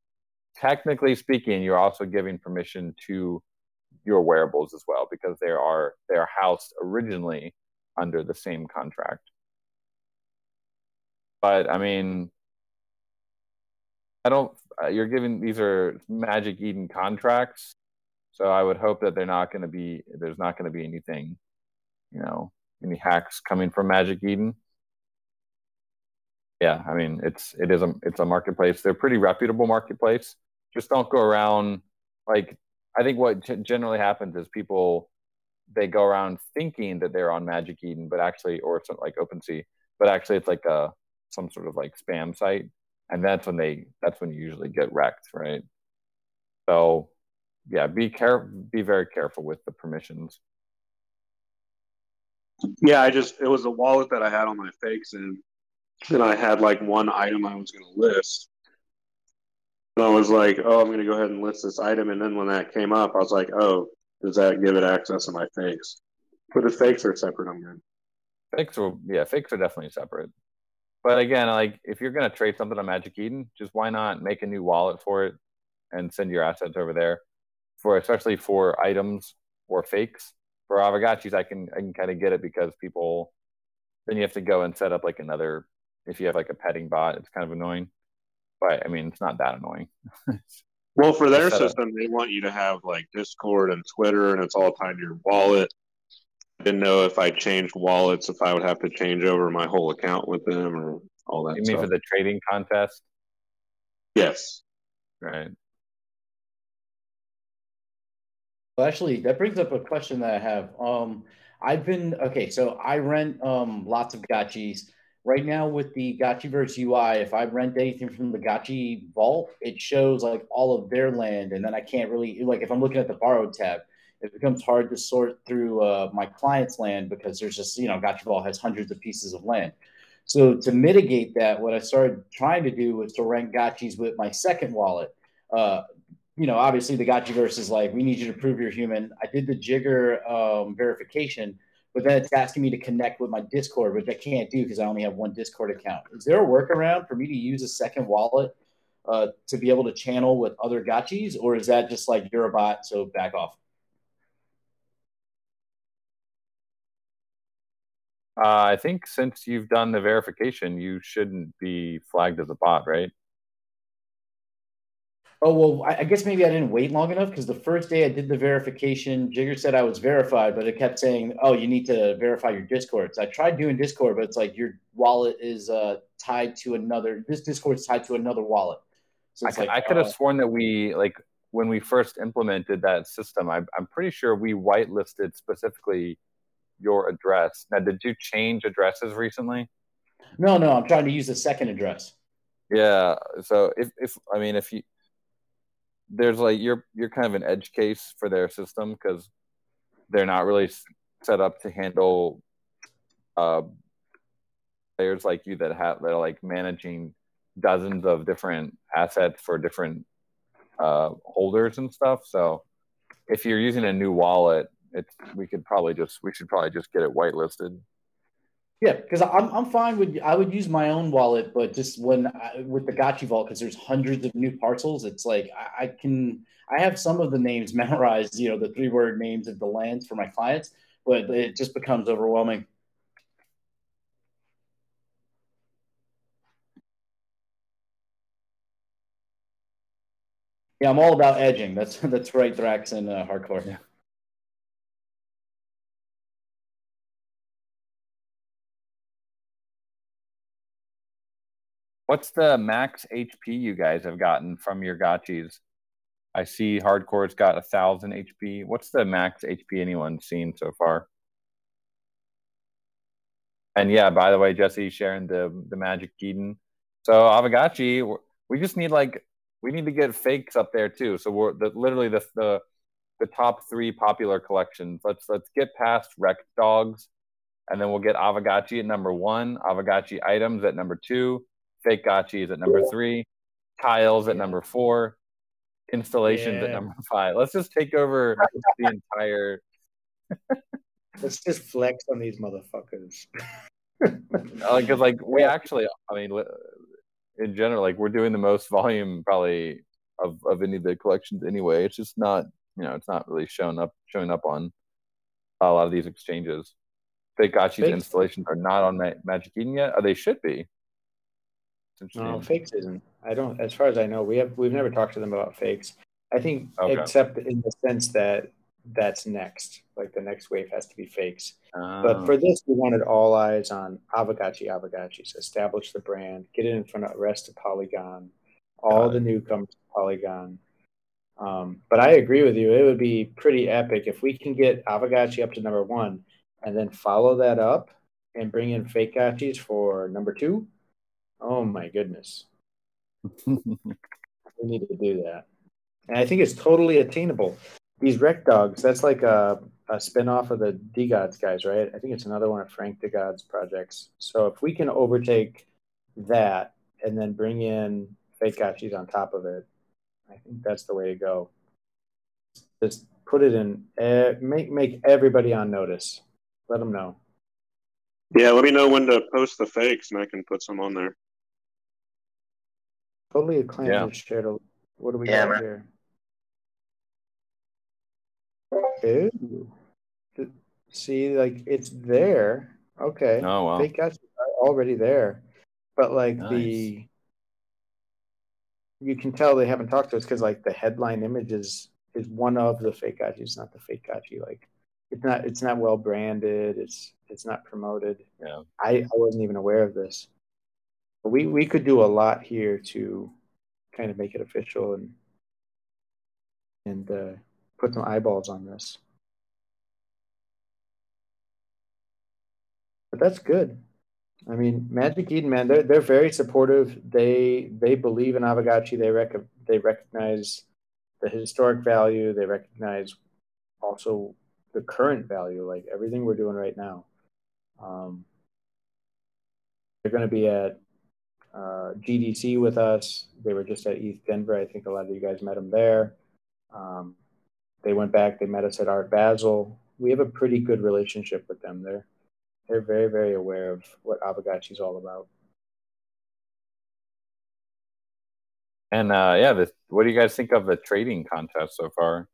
technically speaking, you're also giving permission to your wearables as well, because they are they are housed originally under the same contract. But I mean, I don't. Uh, you're giving these are Magic Eden contracts, so I would hope that they're not going to be there's not going to be anything, you know. Any hacks coming from Magic Eden? Yeah, I mean it's it is a it's a marketplace. They're a pretty reputable marketplace. Just don't go around like I think what g- generally happens is people they go around thinking that they're on Magic Eden, but actually or something like OpenSea, but actually it's like a some sort of like spam site, and that's when they that's when you usually get wrecked, right? So yeah, be care be very careful with the permissions. Yeah, I just, it was a wallet that I had all my fakes in, and I had like one item I was going to list. And I was like, oh, I'm going to go ahead and list this item. And then when that came up, I was like, oh, does that give it access to my fakes? But the fakes are separate, I'm good. Fakes are, yeah, fakes are definitely separate. But again, like if you're going to trade something on Magic Eden, just why not make a new wallet for it and send your assets over there, for especially for items or fakes. For Aavegotchis, I can I can kind of get it because people, then you have to go and set up like another, if you have like a petting bot, it's kind of annoying. But I mean, it's not that annoying. Well, for their system, up. They want you to have like Discord and Twitter, and it's all tied to your wallet. I didn't know if I changed wallets, if I would have to change over my whole account with them or all that you stuff. You mean for the trading contest? Yes. Right. Well, actually, that brings up a question that I have. Um, I've been, okay, so I rent um, lots of gotchis. Right now with the Gotchiverse U I, if I rent anything from the Gachi Vault, it shows like all of their land, and then I can't really, like if I'm looking at the borrowed tab, it becomes hard to sort through uh, my client's land because there's just, you know, Gachi Vault has hundreds of pieces of land. So to mitigate that, what I started trying to do was to rent gotchis with my second wallet. Uh, You know, obviously the Gotchiverse is like, we need you to prove you're human. I did the Jigger um, verification, but then it's asking me to connect with my Discord, which I can't do because I only have one Discord account. Is there a workaround for me to use a second wallet uh, to be able to channel with other gotchis, or is that just like you're a bot, so back off? Uh, I think since you've done the verification, you shouldn't be flagged as a bot, right? Oh, well, I guess maybe I didn't wait long enough because the first day I did the verification, Jigger said I was verified, but it kept saying, oh, you need to verify your Discord. So I tried doing Discord, but it's like your wallet is uh, tied to another. This Discord is tied to another wallet. So it's I, like, I could have uh, sworn that we, like, when we first implemented that system, I, I'm pretty sure we whitelisted specifically your address. Now, did you change addresses recently? No, no, I'm trying to use a second address. Yeah, so if, if I mean, if you, there's like, you're you're kind of an edge case for their system because they're not really set up to handle uh, players like you that have that are like managing dozens of different assets for different uh, holders and stuff. So if you're using a new wallet, it's we could probably just we should probably just get it whitelisted. Yeah, because I'm I'm fine with I would use my own wallet, but just when I, with the Gachi Vault, because there's hundreds of new parcels, it's like I, I can I have some of the names memorized, you know, the three word names of the lands for my clients, but it just becomes overwhelming. Yeah, I'm all about edging. That's that's right, Thrax and uh, Hardcore. Yeah. What's the max H P you guys have gotten from your gotchis? I see Hardcore's got one thousand H P. What's the max H P anyone's seen so far? And yeah, by the way, Jesse sharing the, the Magic Eden. So Aavegotchi, we just need like, we need to get fakes up there too. So we're the, literally the, the the top three popular collections. Let's let's get past Wreck Dogs, and then we'll get Aavegotchi at number one, Aavegotchi Items at number two, Fake Gachi is at number three, Tiles at number four, Installations yeah. at number five. Let's just take over the entire... Let's just flex on these motherfuckers. Because, like, we actually, I mean, in general, like, we're doing the most volume probably of, of any of the collections anyway. It's just not, you know, it's not really showing up, showing up on a lot of these exchanges. Fake Gachi's Fake. Installations are not on Ma- Magic Eden yet. Oh, they should be. No, Fakes isn't. I don't. As far as I know, we have we've never talked to them about Fakes. I think, okay. Except in the sense that that's next. Like the next wave has to be Fakes. Oh. But for this, we wanted all eyes on Aavegotchi. Aavegotchi, so establish the brand, get it in front of the rest of Polygon, all the newcomers to Polygon. Um, but I agree with you. It would be pretty epic if we can get Aavegotchi up to number one, and then follow that up and bring in Fake Gotchis for number two. Oh my goodness. We need to do that. And I think it's totally attainable. These Wreck Dogs, that's like a, a spin-off of the DeGods guys, right? I think it's another one of Frank DeGods' projects. So if we can overtake that and then bring in Fake Gotchis on top of it, I think that's the way to go. Just put it in, uh, make make everybody on notice. Let them know. Yeah, let me know when to post the fakes and I can put some on there. Totally a client yeah. shared a, what do we yeah, got man. Here? Ooh. See, like, it's there. Okay. Oh, wow. They got you already there. But, like, nice. the... You can tell they haven't talked to us because, like, the headline image is, is one of the fake gotchi. It's not the fake gotchi. Like, it's not, it's not well branded. It's... It's not promoted. Yeah. I, I wasn't even aware of this. But we, we could do a lot here to kind of make it official and and uh, put some eyeballs on this. But that's good. I mean, Magic Eden, man, they're they're very supportive. They they believe in Aavegotchi. They rec- they recognize the historic value. They recognize also the current value, like everything we're doing right now. Um, they're going to be at uh, G D C with us. They were just at East Denver. I think a lot of you guys met them there. Um, they went back. They met us at Art Basel. We have a pretty good relationship with them. They're they're very, very aware of what Aavegotchi is all about. And uh, yeah, this, what do you guys think of the trading contest so far?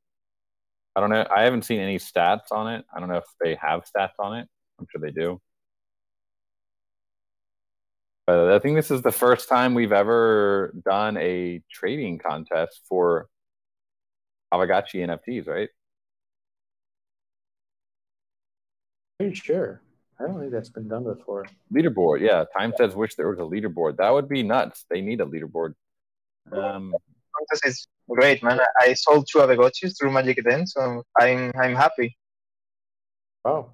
I don't know. I haven't seen any stats on it. I don't know if they have stats on it. I'm sure they do. But I think this is the first time we've ever done a trading contest for Aavegotchi N F Ts, right? Pretty sure. I don't think that's been done before. Leaderboard, yeah. Time yeah. says wish there was a leaderboard. That would be nuts. They need a leaderboard. Um, this is great, man. I sold two Aavegotchis through Magic Eden, so I'm I'm happy. Wow.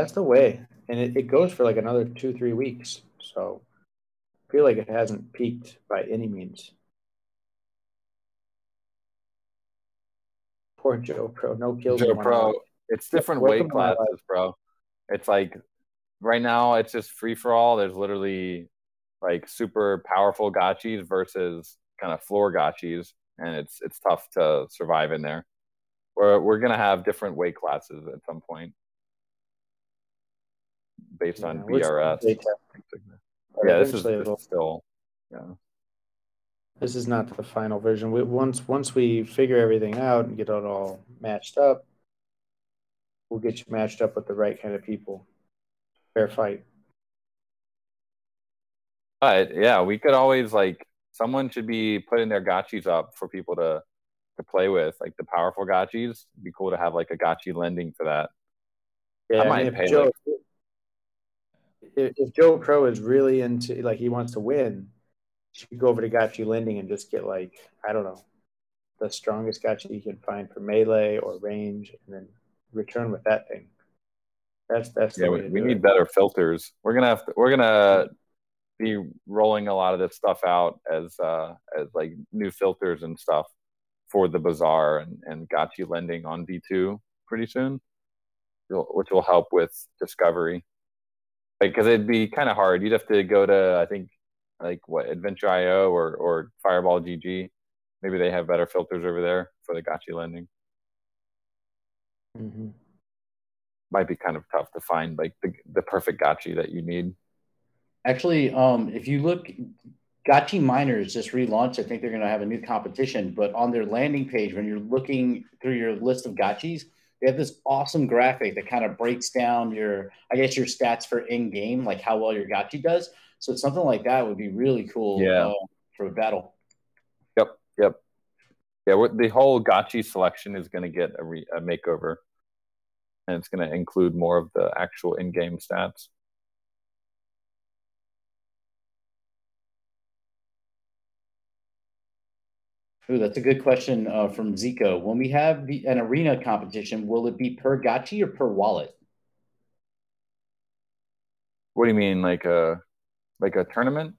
That's the way. And it, it goes for like another two, three weeks. So I feel like it hasn't peaked by any means. Poor Joe Pro. No kills. Joe Pro. It's different weight classes, bro. It's like right now it's just free for all. There's literally like super powerful gotchis versus kind of floor gotchis. And it's it's tough to survive in there. We're we're gonna have different weight classes at some point based yeah, on B R S. Yeah, this is, this is still yeah. This is not the final version. We, once once we figure everything out and get it all matched up, we'll get you matched up with the right kind of people. Fair fight. But yeah, we could always like. Someone should be putting their gotchis up for people to, to play with, like the powerful gotchis. It'd be cool to have like a Gachi Lending for that. Yeah, I might if pay. Joe, like... if, if Joe Pro is really into, like, he wants to win, you should go over to Gachi Lending and just get like, I don't know, the strongest gachi you can find for melee or range, and then return with that thing. That's that's yeah. The way we to we do need it. Better filters. We're gonna have to, we're gonna. be rolling a lot of this stuff out as uh, as like new filters and stuff for the bazaar and, and Gachi Lending on V two pretty soon, which will help with discovery. Because like, it'd be kind of hard. You'd have to go to, I think, like what, Adventure dot I O or, or Fireball G G. Maybe they have better filters over there for the Gachi Lending. Mm-hmm. Might be kind of tough to find like the, the perfect gachi that you need. Actually, um, if you look, Gachi Miners just relaunched. I think they're going to have a new competition. But on their landing page, when you're looking through your list of gachis, they have this awesome graphic that kind of breaks down your, I guess, your stats for in-game, like how well your gachi does. So something like that would be really cool yeah. uh, for a battle. Yep, yep. Yeah, we're, the whole gachi selection is going to get a, re, a makeover. And it's going to include more of the actual in-game stats. Ooh, that's a good question uh, from Zico. When we have the, an arena competition, will it be per gachi or per wallet? What do you mean, like a like a tournament?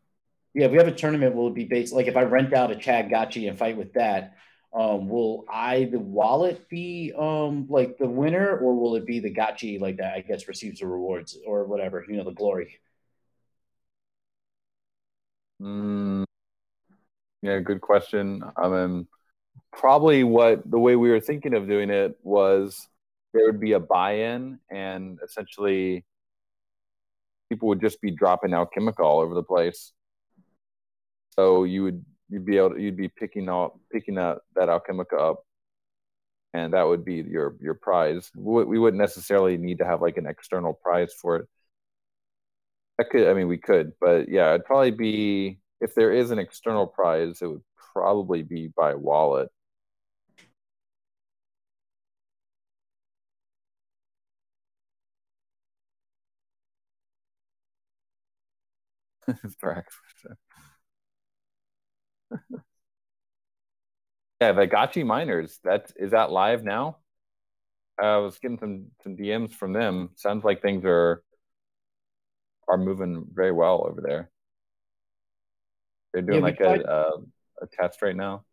Yeah, if we have a tournament, will it be based, like if I rent out a Chad gachi and fight with that, um, will I, the wallet, be um, like the winner, or will it be the gachi, like that, I guess, receives the rewards or whatever, you know, the glory? Hmm. Yeah, good question. I mean, probably what the way we were thinking of doing it was there would be a buy-in, and essentially people would just be dropping Alchemica all over the place. So you would you'd be able to, you'd be picking up picking up that Alchemica up, and that would be your your prize. We, we wouldn't necessarily need to have like an external prize for it. I could, I mean, we could, but yeah, it'd probably be. If there is an external prize, it would probably be by wallet. Yeah, the Gachi Miners. That is that live now? Uh, I was getting some, some D Ms from them. Sounds like things are are moving very well over there. They're doing yeah, like tried, a, uh, a test right now.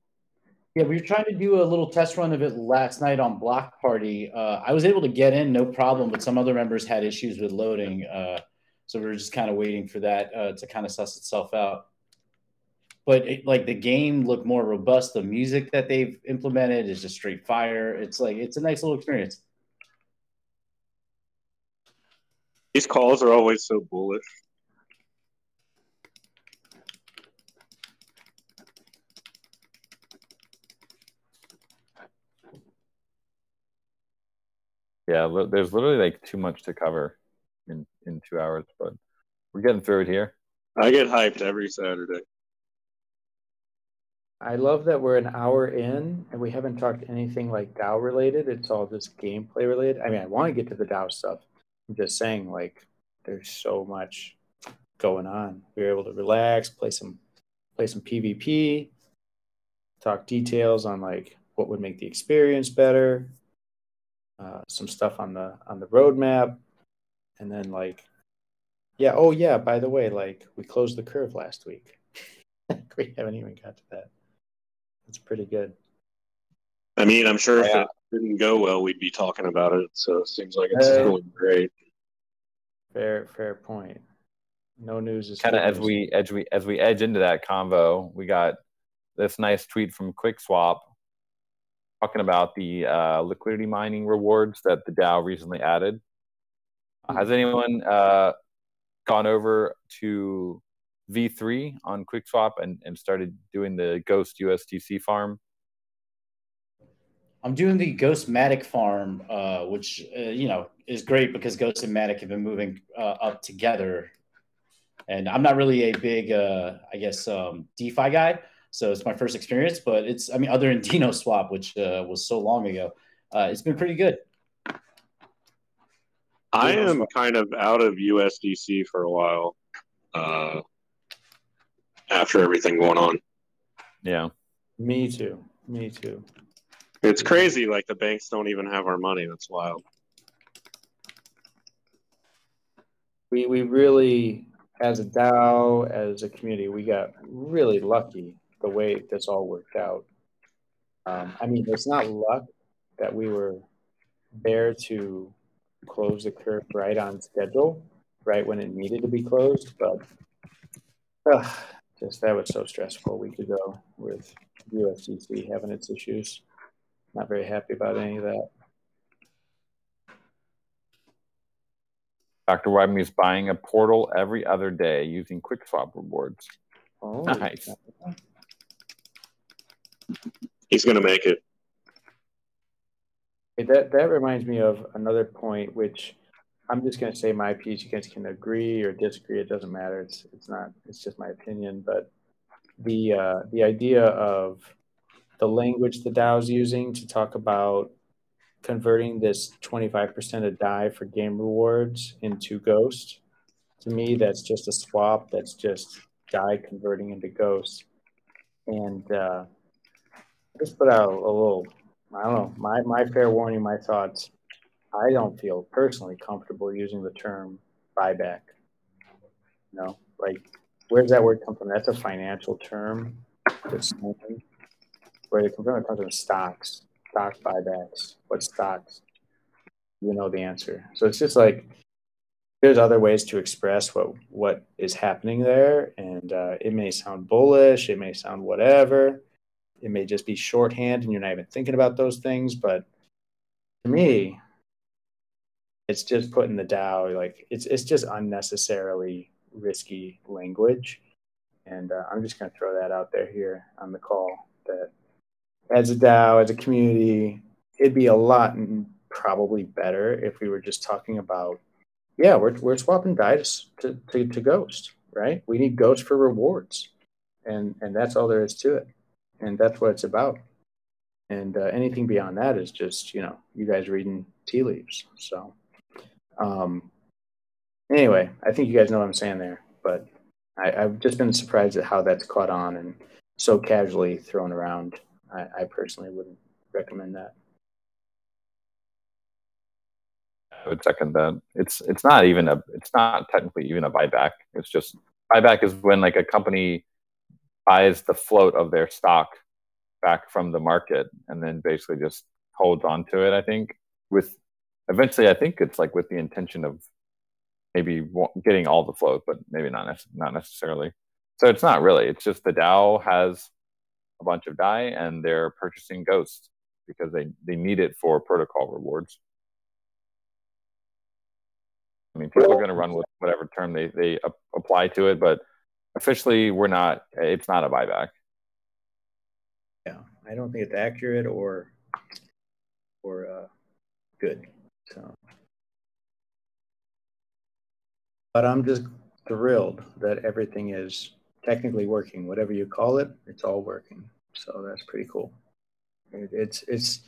Yeah, we were trying to do a little test run of it last night on Block Party. Uh, I was able to get in, no problem, but some other members had issues with loading. Uh, so we were just kind of waiting for that uh, to kind of suss itself out. But it, like the game looked more robust. The music that they've implemented is just straight fire. It's like, it's a nice little experience. These calls are always so bullish. Yeah, there's literally like too much to cover in, in two hours, but we're getting through it here. I get hyped every Saturday. I love that we're an hour in and we haven't talked anything like DAO related. It's all just gameplay related. I mean, I want to get to the DAO stuff. I'm just saying, like, there's so much going on. We were able to relax, play some, play some PvP, talk details on like what would make the experience better. Uh, some stuff on the on the roadmap. And then like, yeah, oh yeah, by the way, like we closed the curve last week. We haven't even got to that. That's pretty good. I mean, I'm sure yeah. if it didn't go well, we'd be talking about it. So it seems like it's uh, going great. Fair, fair point. No news is kind of as we as we as we edge into that convo. We got this nice tweet from QuickSwap talking about the uh, liquidity mining rewards that the DAO recently added. Uh, has anyone uh, gone over to V three on QuickSwap and, and started doing the Ghost U S D C farm? I'm doing the Ghost Matic farm, uh, which uh, you know is great because Ghost and Matic have been moving uh, up together. And I'm not really a big, uh, I guess, um, DeFi guy, so it's my first experience. But it's, I mean, other than Dino Swap, which uh, was so long ago, uh, it's been pretty good. I Dino am Swap. kind of out of U S D C for a while uh, after everything going on. Yeah, me too. Me too. It's crazy. Like the banks don't even have our money. That's wild. We we really. As a DAO, as a community, we got really lucky the way this all worked out. Um, I mean, it's not luck that we were there to close the curve right on schedule, right when it needed to be closed, but uh, just that was so stressful a week ago with U S D C having its issues. Not very happy about any of that. Doctor Wyden is buying a portal every other day using QuickSwap rewards. Oh, nice. He's going to make it. That that reminds me of another point, which I'm just going to say my piece. You guys can agree or disagree. It doesn't matter. It's it's not. It's just my opinion. But the uh, the idea of the language the DAO's using to talk about converting this twenty-five percent of D A I for game rewards into Ghost, to me, that's just a swap. That's just D A I converting into Ghost. And uh, just put out a, a little, I don't know, my, my fair warning, my thoughts. I don't feel personally comfortable using the term buyback. You know, like, where does that word come from? That's a financial term. Where it comes from, it comes from stocks. Stock buybacks. What stocks? You know the answer. So it's just like there's other ways to express what what is happening there, and uh, it may sound bullish, it may sound whatever, it may just be shorthand, and you're not even thinking about those things. But to me, it's just putting the DAO like it's it's just unnecessarily risky language, and uh, I'm just going to throw that out there here on the call that. As a DAO, as a community, it'd be a lot probably better if we were just talking about, yeah, we're we're swapping dice to, to, to Ghost, right? We need Ghost for rewards, and and that's all there is to it, and that's what it's about. And uh, anything beyond that is just, you know, you guys reading tea leaves. So, um, anyway, I think you guys know what I'm saying there, but I, I've just been surprised at how that's caught on and so casually thrown around. I, I personally wouldn't recommend that. I would second that. It's it's not even a it's not technically even a buyback. It's just buyback is when like a company buys the float of their stock back from the market and then basically just holds on to it. I think with eventually, I think it's like with the intention of maybe getting all the float, but maybe not not necessarily. So it's not really. It's just the DAO has a bunch of D A I, and they're purchasing Ghosts because they, they need it for protocol rewards. I mean, people are going to run with whatever term they, they apply to it, but officially we're not, it's not a buyback. Yeah, I don't think it's accurate or or uh, good. So, but I'm just thrilled that everything is technically working, whatever you call it, it's all working. So that's pretty cool. It, it's it's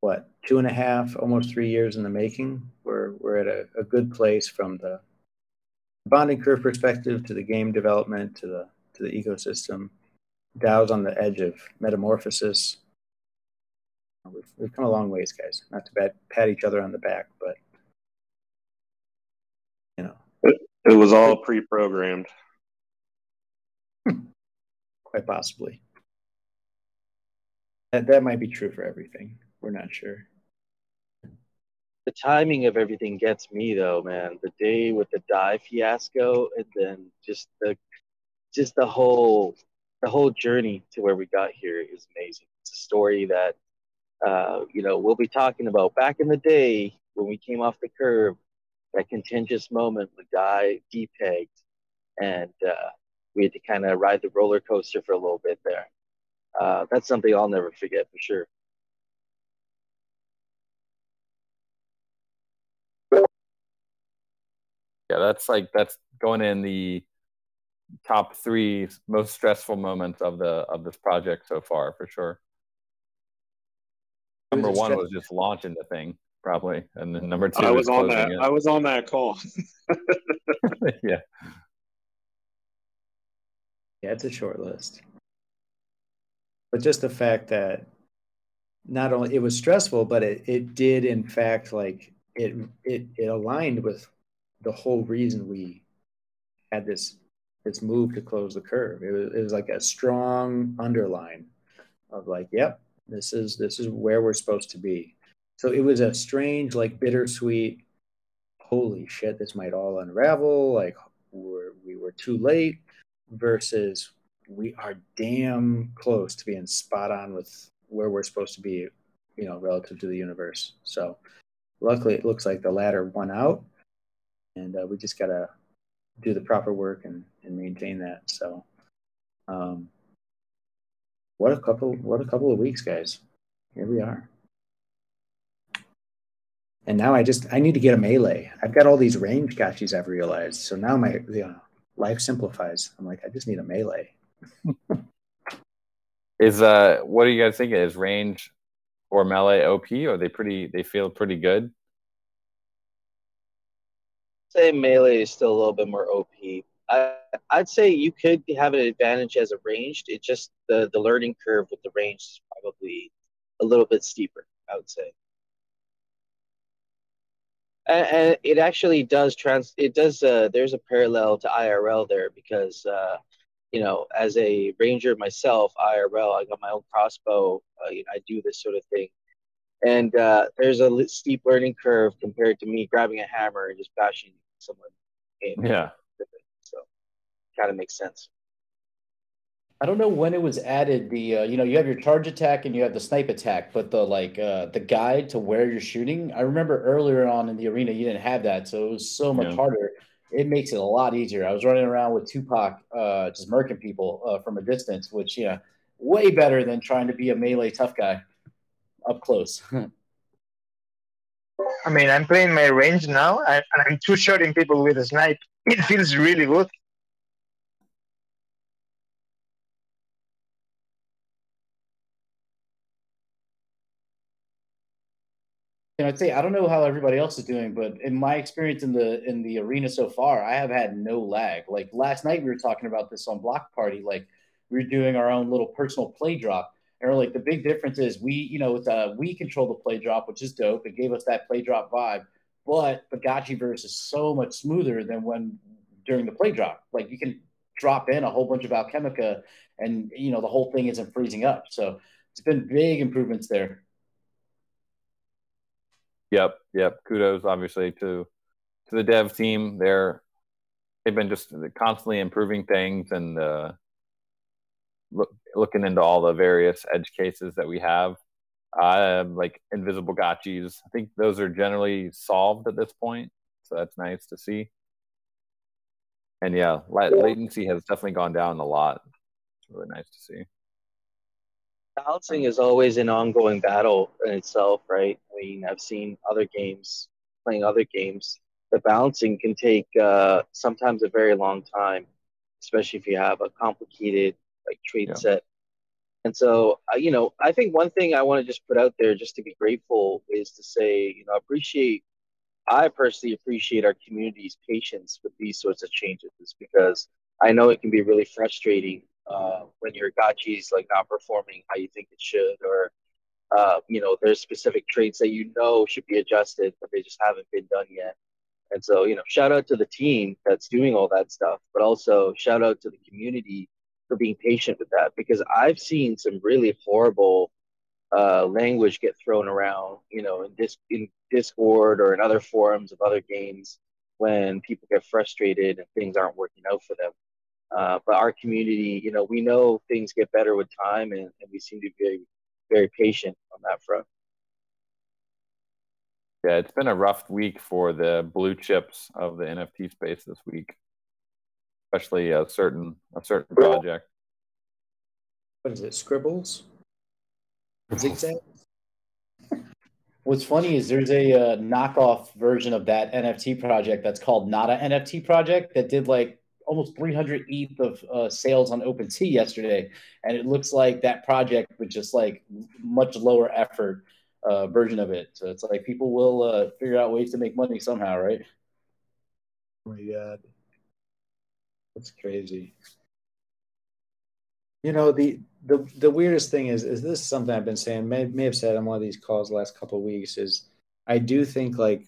what two and a half, almost three years in the making. We're we're at a, a good place from the bonding curve perspective to the game development to the to the ecosystem. DAO's on the edge of metamorphosis. We've, we've come a long ways, guys. Not to bat, pat each other on the back, but It was all pre-programmed. Hmm. Quite possibly. That, that might be true for everything. We're not sure. The timing of everything gets me, though, man. The day with the D A I fiasco, and then just the just the whole the whole journey to where we got here is amazing. It's a story that uh, you know we'll be talking about back in the day when we came off the curve. That contentious moment when D A I depegged, and uh, we had to kind of ride the roller coaster for a little bit there. Uh, that's something I'll never forget for sure. Yeah, that's like that's going in the top three most stressful moments of the of this project so far for sure. Number was one was just launching the thing, probably, and then number two. I was, was on that. It. I was on that call. yeah. Yeah, it's a short list, but just the fact that not only it was stressful, but it it did in fact like it it it aligned with the whole reason we had this this move to close the curve. It was, it was like a strong underline of like, yep, this is this is where we're supposed to be. So it was a strange, like bittersweet, holy shit, this might all unravel, like we're, we were too late versus we are damn close to being spot on with where we're supposed to be, you know, relative to the universe. So luckily it looks like the latter won out. And uh, we just got to do the proper work and, and maintain that. So um, what a couple what a couple of weeks, guys. Here we are. And now I just I need to get a melee. I've got all these range gotchis I've realized. So now my you know, life simplifies. I'm like, I just need a melee. Is uh what do you guys think? Is range or melee O P? Or are they pretty they feel pretty good? I'd say melee is still a little bit more O P. I, I'd say you could have an advantage as a ranged. It's just the, the learning curve with the range is probably a little bit steeper, I would say. And, and it actually does trans. It does. Uh, there's a parallel to I R L there because, uh, you know, as a ranger myself, I R L, I got my own crossbow. Uh, you know, I do this sort of thing. And uh, there's a steep learning curve compared to me grabbing a hammer and just bashing someone in. Yeah. So kind of makes sense. I don't know when it was added. The uh, you know you have your charge attack and you have the snipe attack, but the like uh, the guide to where you're shooting. I remember earlier on in the arena you didn't have that, so it was so much yeah. harder. It makes it a lot easier. I was running around with Tupac, uh, just murking people uh, from a distance, which you know way better than trying to be a melee tough guy. Up close. I mean, I'm playing my range now, and I'm two shooting people with a snipe. It feels really good. And I'd say I don't know how everybody else is doing, but in my experience in the in the arena so far, I have had no lag. Like last night, we were talking about this on Block Party. Like we were doing our own little personal play drop. Or like the big difference is we, you know, with uh, we control the play drop, which is dope. It gave us that play drop vibe, but the Gotchiverse is so much smoother than when during the play drop. Like you can drop in a whole bunch of Alchemica, and you know the whole thing isn't freezing up. So it's been big improvements there. Yep, yep. Kudos, obviously, to to the dev team. They're they've been just constantly improving things and. Uh, look, looking into all the various edge cases that we have, uh, like invisible gotchis. I think those are generally solved at this point, so that's nice to see. And yeah, lat- latency has definitely gone down a lot. It's really nice to see. Balancing is always an ongoing battle in itself, right? I mean, I've seen other games, playing other games, the balancing can take uh, sometimes a very long time, especially if you have a complicated like trade yeah. set. And so, uh, you know, I think one thing I want to just put out there just to be grateful is to say, you know, appreciate, I personally appreciate our community's patience with these sorts of changes because I know it can be really frustrating uh, when your gotchi's like not performing how you think it should, or, uh, you know, there's specific traits that you know should be adjusted, but they just haven't been done yet. And so, you know, shout out to the team that's doing all that stuff, but also shout out to the community for being patient with that, because I've seen some really horrible uh, language get thrown around, you know, in, Dis- in Discord or in other forums of other games when people get frustrated and things aren't working out for them. Uh, but our community, you know, we know things get better with time, and, and we seem to be very, very patient on that front. Yeah, it's been a rough week for the blue chips of the N F T space this week, especially a certain a certain project. What is it? Scribbles? Zigzag? What's funny is there's a uh, knockoff version of that N F T project that's called Nada N F T Project that did like almost three hundred E T H of uh, sales on OpenSea yesterday. And it looks like that project was just like much lower effort uh, version of it. So it's like people will uh, figure out ways to make money somehow, right? Oh my God. That's crazy. You know, the, the, the weirdest thing is, is this is something I've been saying, may, may have said on one of these calls the last couple of weeks, is I do think like,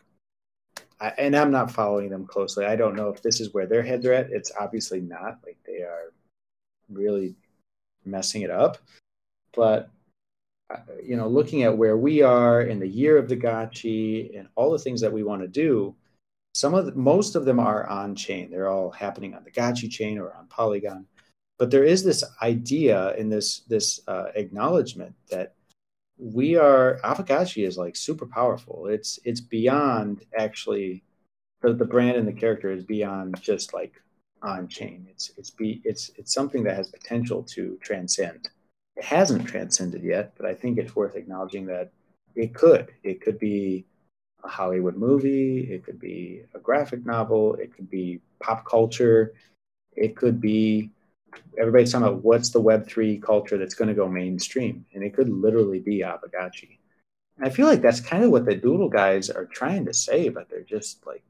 I, and I'm not following them closely. I don't know if this is where their heads are at. It's obviously not. Like, they are really messing it up. But, you know, looking at where we are in the year of the Gachi and all the things that we want to do, some of the, most of them are on chain. They're all happening on the Gachi chain or on Polygon. But there is this idea and this this uh, acknowledgement that we are, Aavegotchi is like super powerful. It's it's beyond actually, the, the brand and the character is beyond just like on chain. It's it's be it's it's something that has potential to transcend. It hasn't transcended yet, but I think it's worth acknowledging that it could. It could be a Hollywood movie. It could be a graphic novel. It could be pop culture. It could be. Everybody's talking about what's the Web three culture that's going to go mainstream, and it could literally be Aavegotchi. And I feel like that's kind of what the Doodle guys are trying to say, but they're just like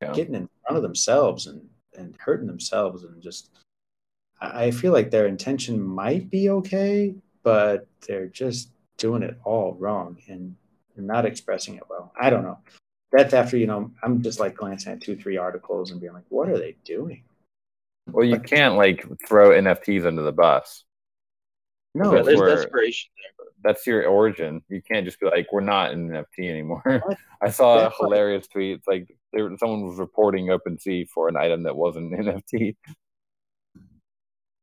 yeah. getting in front of themselves and, and hurting themselves. And just, I feel like their intention might be okay, but they're just doing it all wrong and not expressing it well. I don't know. That's after, you know, I'm just like glancing at two, three articles and being like, what are they doing? Well, you can't like throw N F Ts under the bus. No, that's there's where, desperation there. That's your origin. You can't just be like, we're not an N F T anymore. I saw that's a hilarious funny. tweet. It's like they were, someone was reporting OpenSea for an item that wasn't an N F T.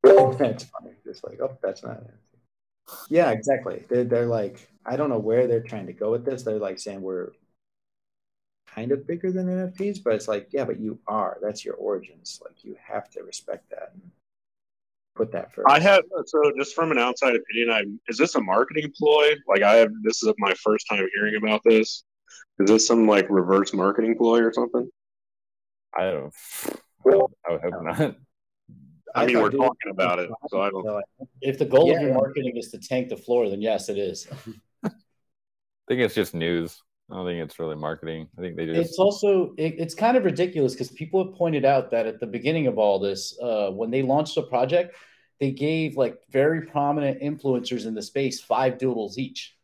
That's funny. Just like, oh, that's not an N F T. Yeah, exactly. They're, they're like, I don't know where they're trying to go with this. They're like saying we're kind of bigger than N F Ts, but it's like, yeah, but you are. That's your origins. Like, you have to respect that and put that first. I have, so just from an outside opinion, I'm, is this a marketing ploy? Like, I have, this is my first time hearing about this. Is this some, like, reverse marketing ploy or something? I don't, I, don't, I would hope no. not. I, I mean, we're talking about it, so I don't. If the goal yeah. of your marketing is to tank the floor, then yes, it is. I think it's just news. I don't think it's really marketing. I think they just. It's also it, it's kind of ridiculous because people have pointed out that at the beginning of all this, uh, when they launched the project, they gave like very prominent influencers in the space five doodles each.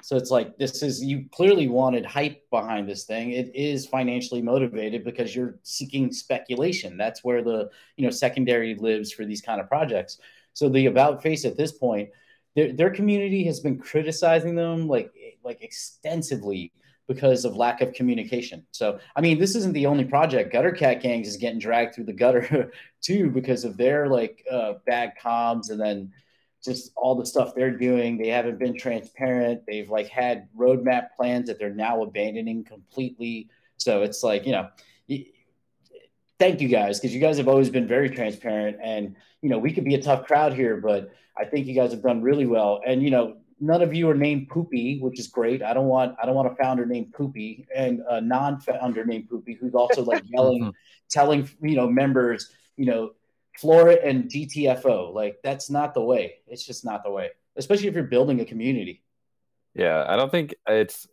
So it's like, this is, you clearly wanted hype behind this thing. It is financially motivated because you're seeking speculation. That's where the, you know, secondary lives for these kind of projects. So the about face at this point. Their, their community has been criticizing them like like extensively because of lack of communication. So, I mean, this isn't the only project. Gutter Cat Gang is getting dragged through the gutter too because of their like uh, bad comms and then just all the stuff they're doing. They haven't been transparent. They've like had roadmap plans that they're now abandoning completely. So it's like, you know, y- thank you guys because you guys have always been very transparent and, you know, we could be a tough crowd here, but I think you guys have done really well. And, you know, none of you are named Poopy, which is great. I don't want I don't want a founder named Poopy and a non-founder named Poopy who's also like yelling, telling, you know, members, you know, floor it and G T F O. Like, that's not the way. It's just not the way, especially if you're building a community. Yeah, I don't think it's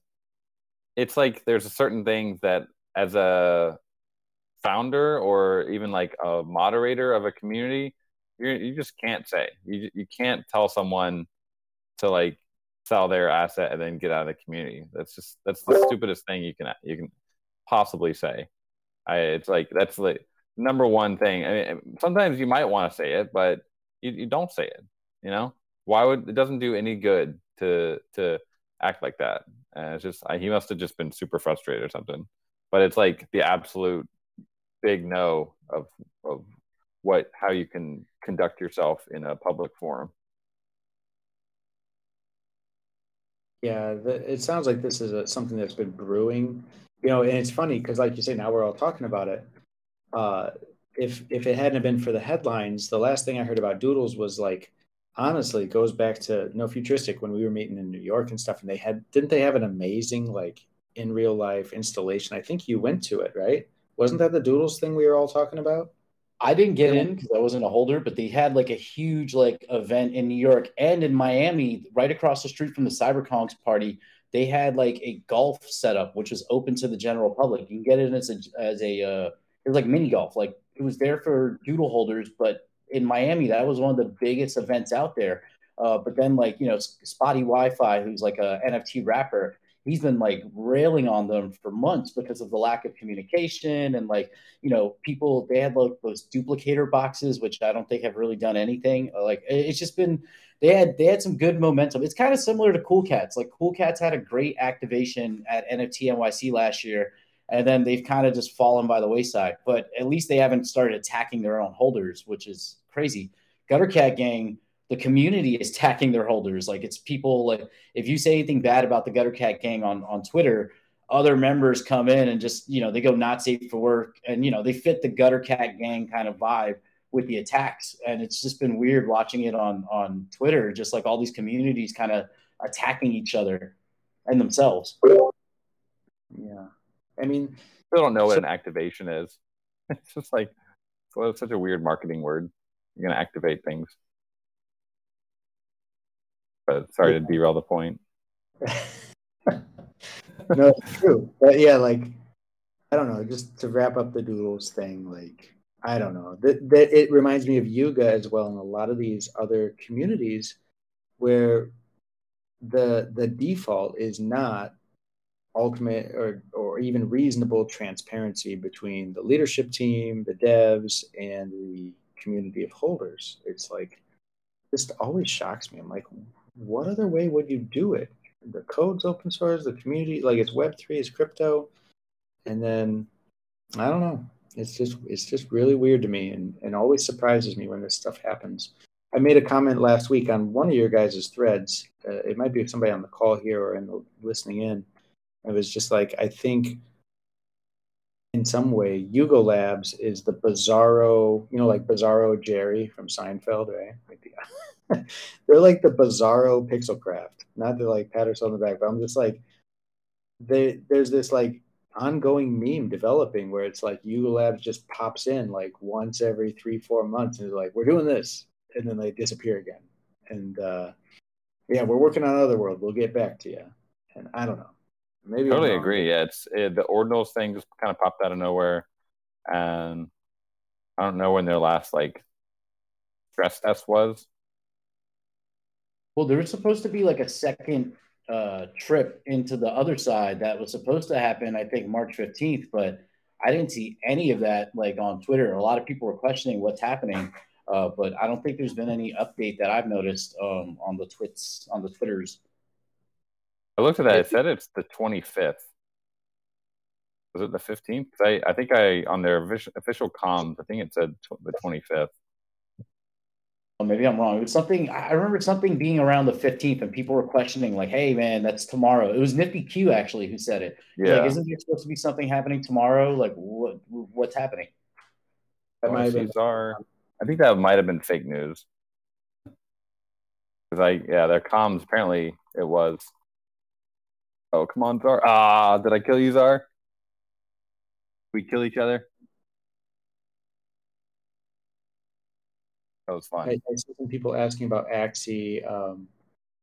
it's like there's a certain thing that as a founder or even like a moderator of a community, You're, you just can't say. You you can't tell someone to like sell their asset and then get out of the community. That's just that's the stupidest thing you can you can possibly say? I, it's like, that's the number one thing. I mean, sometimes you might want to say it, but you, you don't say it, you know? Why would, it doesn't do any good to to act like that. And it's just, I, he must have just been super frustrated or something. But it's like the absolute big no of of what, how you can conduct yourself in a public forum. Yeah, the, it sounds like this is a, something that's been brewing, you know. And it's funny because, like you say, now we're all talking about it. Uh, if if it hadn't been for the headlines, the last thing I heard about Doodles was like, honestly, it goes back to No Futuristic when we were meeting in New York and stuff. And they had, didn't they have an amazing like in real life installation? I think you went to it, right? Wasn't that the Doodles thing we were all talking about? I didn't get in because I wasn't a holder, but they had like a huge like event in New York and in Miami, right across the street from the CyberConks party. They had like a golf setup, which was open to the general public. You can get in as a, as a uh, it was like mini golf. Like it was there for doodle holders, but in Miami, that was one of the biggest events out there. Uh, but then like, you know, Spotty Wi-Fi, who's like a N F T rapper, he's been like railing on them for months because of the lack of communication and like, you know, people, they had like those duplicator boxes, which I don't think have really done anything. Like it's just been, they had, they had some good momentum. It's kind of similar to Cool Cats. Like Cool Cats had a great activation at N F T N Y C last year. And then they've kind of just fallen by the wayside, but at least they haven't started attacking their own holders, which is crazy. Gutter Cat Gang, the community is attacking their holders. Like it's people, like if you say anything bad about the Gutter Cat Gang on, on Twitter, other members come in and just, you know, they go not safe for work and, you know, they fit the Gutter Cat Gang kind of vibe with the attacks. And it's just been weird watching it on, on Twitter, just like all these communities kind of attacking each other and themselves. Yeah. I mean, they don't know so- what an activation is. It's just like, well, it's such a weird marketing word. You're going to activate things. But sorry yeah. to derail the point. No, it's true. But yeah, like, I don't know, just to wrap up the Doodles thing, like, I don't know. That, that it reminds me of Yuga as well and a lot of these other communities where the the default is not ultimate or, or even reasonable transparency between the leadership team, the devs, and the community of holders. It's like, this always shocks me. I'm like, what other way would you do it? The code's open source, the community, like it's Web three, it's crypto. And then, I don't know. It's just it's just really weird to me and, and always surprises me when this stuff happens. I made a comment last week on one of your guys' threads. Uh, it might be somebody on the call here or in the, listening in. It was just like, I think in some way, Yuga Labs is the bizarro, you know, like Bizarro Jerry from Seinfeld, right? They're like the bizarro Pixelcraft. Not to like pat herself on the back, but I'm just like, they, there's this like ongoing meme developing where it's like Yuga Labs just pops in like once every three, four months and is like, we're doing this. And then they disappear again. And uh, yeah, we're working on Otherworld. We'll get back to you. And I don't know. Maybe totally agree. Yeah, it's it, the ordinals thing just kind of popped out of nowhere, and I don't know when their last like stress test was. Well, there was supposed to be like a second uh, trip into the other side that was supposed to happen, I think March fifteenth, but I didn't see any of that like on Twitter. A lot of people were questioning what's happening, uh, but I don't think there's been any update that I've noticed um, on the twits on the Twitters. I looked at that. It said it's the twenty-fifth. Was it the fifteenth? I, I think I on their official comms, I think it said the twenty-fifth. Well, maybe I'm wrong. It was something. I remember something being around the fifteenth, and people were questioning, like, "Hey, man, that's tomorrow." It was Nifty Q actually who said it. Yeah. Like, isn't there supposed to be something happening tomorrow? Like, what what's happening? That might have been bizarre. I think that might have been fake news. Because I yeah, their comms apparently it was. Oh, come on, Zar. Ah, did I kill you, Zar? We kill each other? That was fun. I, I see some people asking about Axie. Um,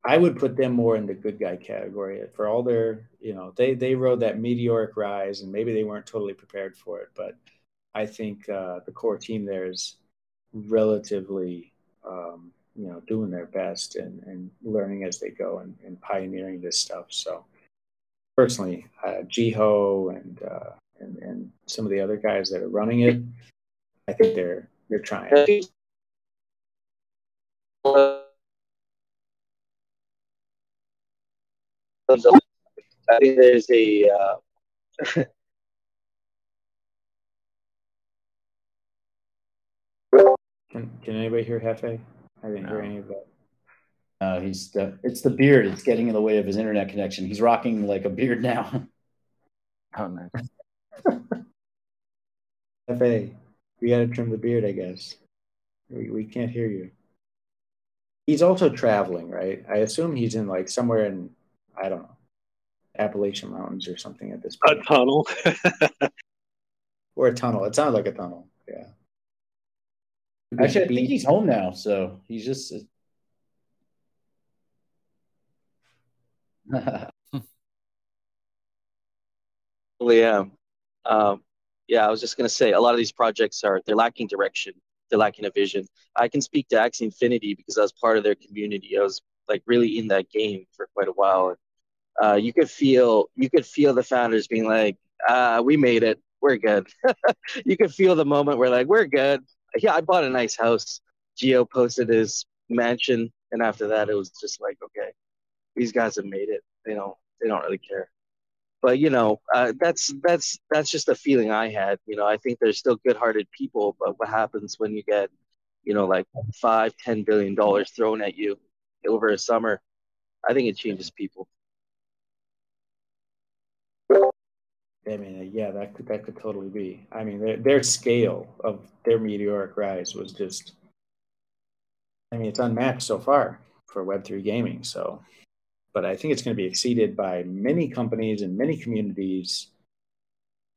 I would put them more in the good guy category. For all their, you know, they, they rode that meteoric rise, and maybe they weren't totally prepared for it. But I think uh, the core team there is relatively... Um, you know, doing their best and, and learning as they go and, and pioneering this stuff. So personally, uh, Jiho and uh, and, and some of the other guys that are running it, I think they're they're trying. I think there's a. Uh... Can, can anybody hear Hefe? I didn't no. hear any of that. Uh, he's the, it's the beard. It's getting in the way of his internet connection. He's rocking like a beard now. Oh, nice. Hefe, we got to trim the beard, I guess. We we can't hear you. He's also traveling, right? I assume he's in like somewhere in, I don't know, Appalachian Mountains or something at this point. A tunnel. Or a tunnel. It sounded like a tunnel. Yeah. Actually, I think he's home now, so he's just. Well, yeah, um, yeah. I was just gonna say, a lot of these projects are they're lacking direction, they're lacking a vision. I can speak to Axie Infinity because I was part of their community. I was like really in that game for quite a while. Uh, you could feel you could feel the founders being like, ah, "We made it. We're good." You could feel the moment where like, "We're good." Yeah, I bought a nice house. Gio posted his mansion, and after that, it was just like, okay, these guys have made it. They don't, they don't really care. But you know, uh, that's that's that's just a feeling I had. You know, I think there's still good-hearted people, but what happens when you get, you know, like five, ten billion dollars thrown at you over a summer? I think it changes people. I mean, yeah, that could that could totally be. I mean, their, their scale of their meteoric rise was just, I mean, it's unmatched so far for Web three gaming. So, but I think it's going to be exceeded by many companies and many communities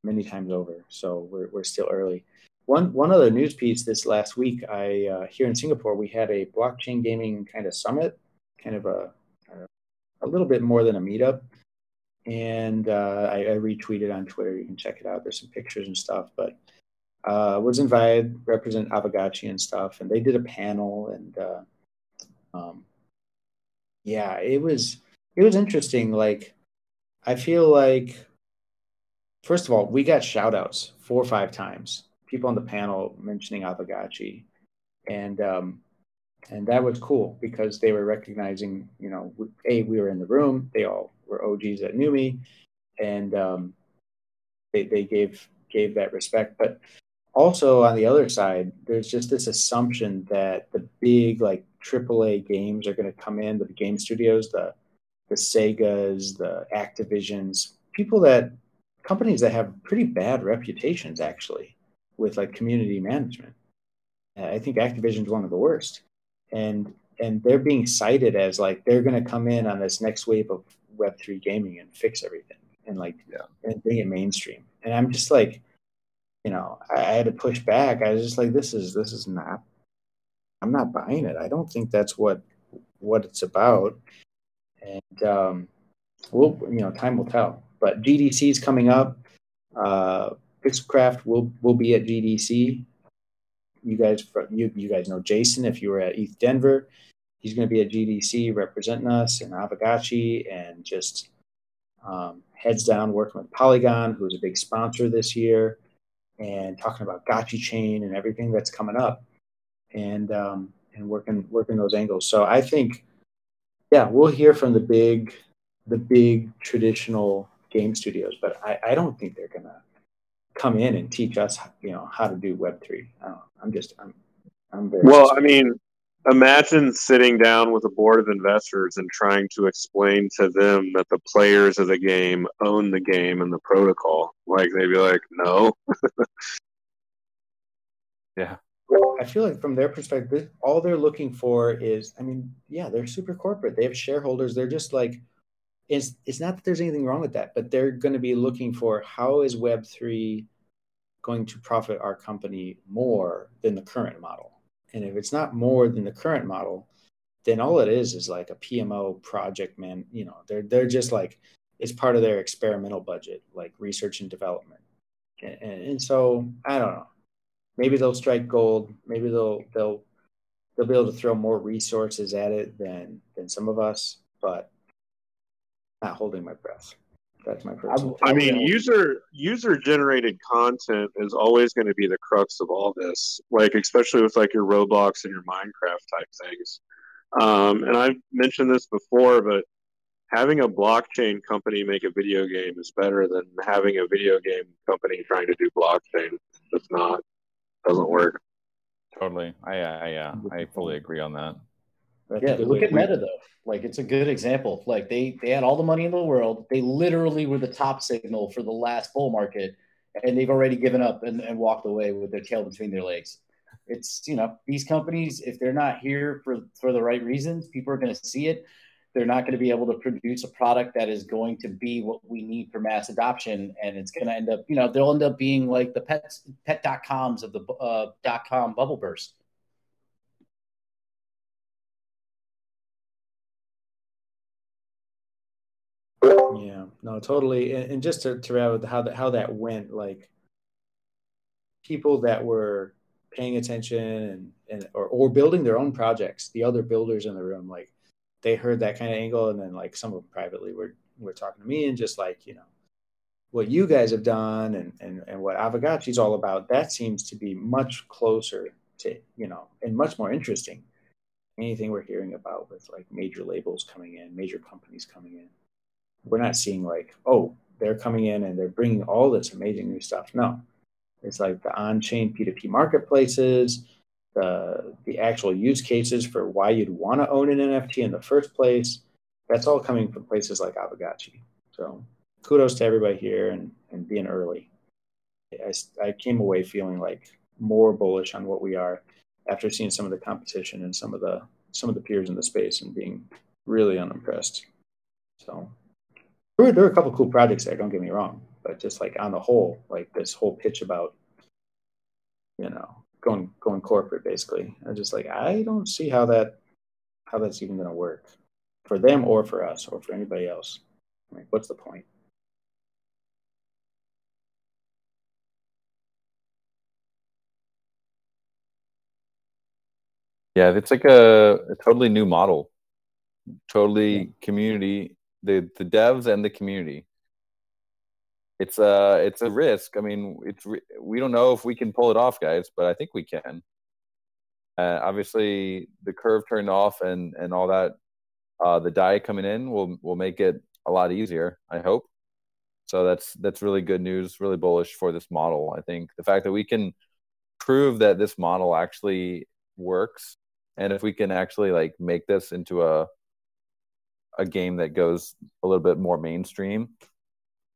many times over. So we're we're still early. One one other news piece this last week, I uh, here in Singapore, we had a blockchain gaming kind of summit, kind of a a little bit more than a meetup. And uh, I, I retweeted on Twitter. You can check it out. There's some pictures and stuff. But uh, was invited, represent Aavegotchi and stuff, and they did a panel. And uh, um, yeah, it was it was interesting. Like, I feel like, first of all, we got shout outs four or five times. People on the panel mentioning Aavegotchi, and um, and that was cool because they were recognizing, you know, a we were in the room. They all were O Gs that knew me, and um, they they gave gave that respect. But also on the other side, there's just this assumption that the big like triple A games are going to come in, the game studios, the the Segas, the Activisions, people that companies that have pretty bad reputations actually with like community management. I think Activision's one of the worst, and and they're being cited as like they're going to come in on this next wave of Web three gaming and fix everything and like yeah. and bring it mainstream. And I'm just like, you know, I, I had to push back. I was just like, this is this is not. I'm not buying it. I don't think that's what what it's about. And um, we'll, you know, time will tell. But G D C is coming up. Uh, Pixelcraft will will be at G D C. You guys, you you guys know Jason if you were at E T H Denver. He's going to be at G D C representing us and Aavegotchi and just um, heads down working with Polygon, who's a big sponsor this year, and talking about Gachi Chain and everything that's coming up, and um, and working working those angles. So I think, yeah, we'll hear from the big the big traditional game studios, but I, I don't think they're going to come in and teach us, you know, how to do Web three. I I'm just I'm I'm very well. Excited. I mean. Imagine sitting down with a board of investors and trying to explain to them that the players of the game own the game and the protocol. Like, they'd be like, no. Yeah. I feel like from their perspective, all they're looking for is, I mean, yeah, they're super corporate. They have shareholders. They're just like, it's, it's not that there's anything wrong with that, but they're going to be looking for how is Web three going to profit our company more than the current model? And if it's not more than the current model, then all it is is like a P M O project, man. You know, they're they're just like, it's part of their experimental budget, like research and development. And, and, and so I don't know. Maybe they'll strike gold. Maybe they'll they'll they'll be able to throw more resources at it than than some of us. But not holding my breath. That's my personal. I mean, user user generated content is always going to be the crux of all this, like especially with like your Roblox and your Minecraft type things. Um, and I've mentioned this before, but having a blockchain company make a video game is better than having a video game company trying to do blockchain. It's not, doesn't work. Totally, I I uh, I fully agree on that. Yeah, look at Meta though. Like it's a good example. Like they they had all the money in the world. They literally were the top signal for the last bull market, and they've already given up and, and walked away with their tail between their legs. It's, you know, these companies, if they're not here for, for the right reasons, people are going to see it. They're not going to be able to produce a product that is going to be what we need for mass adoption, and it's going to end up, you know, they'll end up being like the pets, pet dot coms of the uh, dot com bubble burst. Yeah, no, totally. And, and just to, to wrap up how that how that went, like people that were paying attention and, and or, or building their own projects, the other builders in the room, like they heard that kind of angle, and then like some of them privately were were talking to me and just like, you know, what you guys have done and and, and what Aavegotchi's all about, that seems to be much closer to, you know, and much more interesting than anything we're hearing about with like major labels coming in, major companies coming in. We're not seeing like, oh, they're coming in and they're bringing all this amazing new stuff. No, it's like the on-chain P two P marketplaces, the the actual use cases for why you'd want to own an N F T in the first place. That's all coming from places like Aavegotchi. So kudos to everybody here and, and being early. I, I came away feeling like more bullish on what we are after seeing some of the competition and some of the some of the peers in the space and being really unimpressed. So. There were, there were a couple of cool projects there, don't get me wrong, but just like on the whole, like this whole pitch about, you know, going going corporate basically. I'm just like, I don't see how that how that's even going to work for them or for us or for anybody else. Like, what's the point? Yeah, it's like a, a totally new model, totally yeah. community. The, the devs and the community. It's a it's a risk. I mean, it's we don't know if we can pull it off, guys, but I think we can. Uh, obviously, the curve turned off and and all that. Uh, the D A I coming in will will make it a lot easier, I hope. So that's that's really good news. Really bullish for this model. I think the fact that we can prove that this model actually works, and if we can actually like make this into a a game that goes a little bit more mainstream,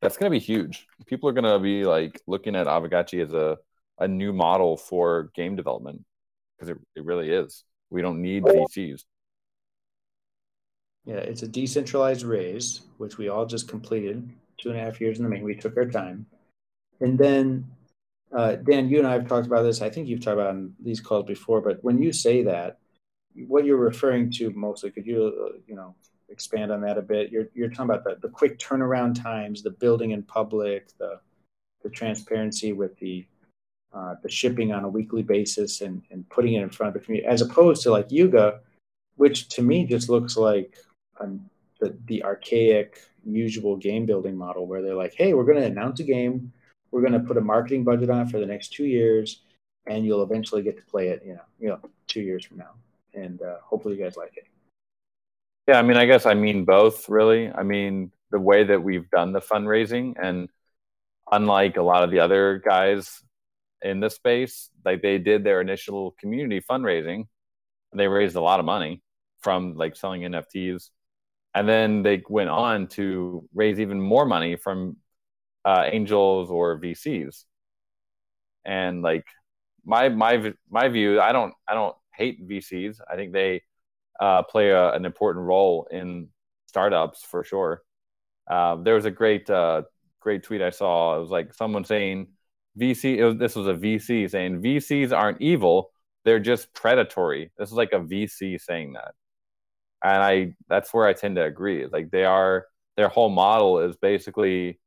that's going to be huge. People are going to be like looking at Aavegotchi as a, a new model for game development because it, it really is. We don't need D Cs. Yeah, it's a decentralized raise, which we all just completed two and a half years in the making. We took our time. And then, uh, Dan, you and I have talked about this. I think you've talked about on these calls before, but when you say that, what you're referring to mostly, could you, uh, you know, expand on that a bit? You're you're talking about the, the quick turnaround times, the building in public, the the transparency with the uh, the shipping on a weekly basis and, and putting it in front of the community, as opposed to like Yuga, which to me just looks like um, the, the archaic, usual game building model where they're like, hey, we're going to announce a game, we're going to put a marketing budget on it for the next two years, and you'll eventually get to play it, you know, you know, two years from now, and uh, hopefully you guys like it. Yeah, I mean, I guess I mean both, really. I mean, the way that we've done the fundraising, and unlike a lot of the other guys in the space, like they did their initial community fundraising. They raised a lot of money from like selling N F Ts. And then they went on to raise even more money from uh, angels or V Cs. And like my my my view, I don't I don't hate V Cs. I think they Uh, play a, an important role in startups for sure. Uh, there was a great, uh, great tweet I saw. It was like someone saying, "V C." It was, this was a V C saying, "V Cs aren't evil; they're just predatory." This is like a V C saying that, and I that's where I tend to agree. Like they are, their whole model is basically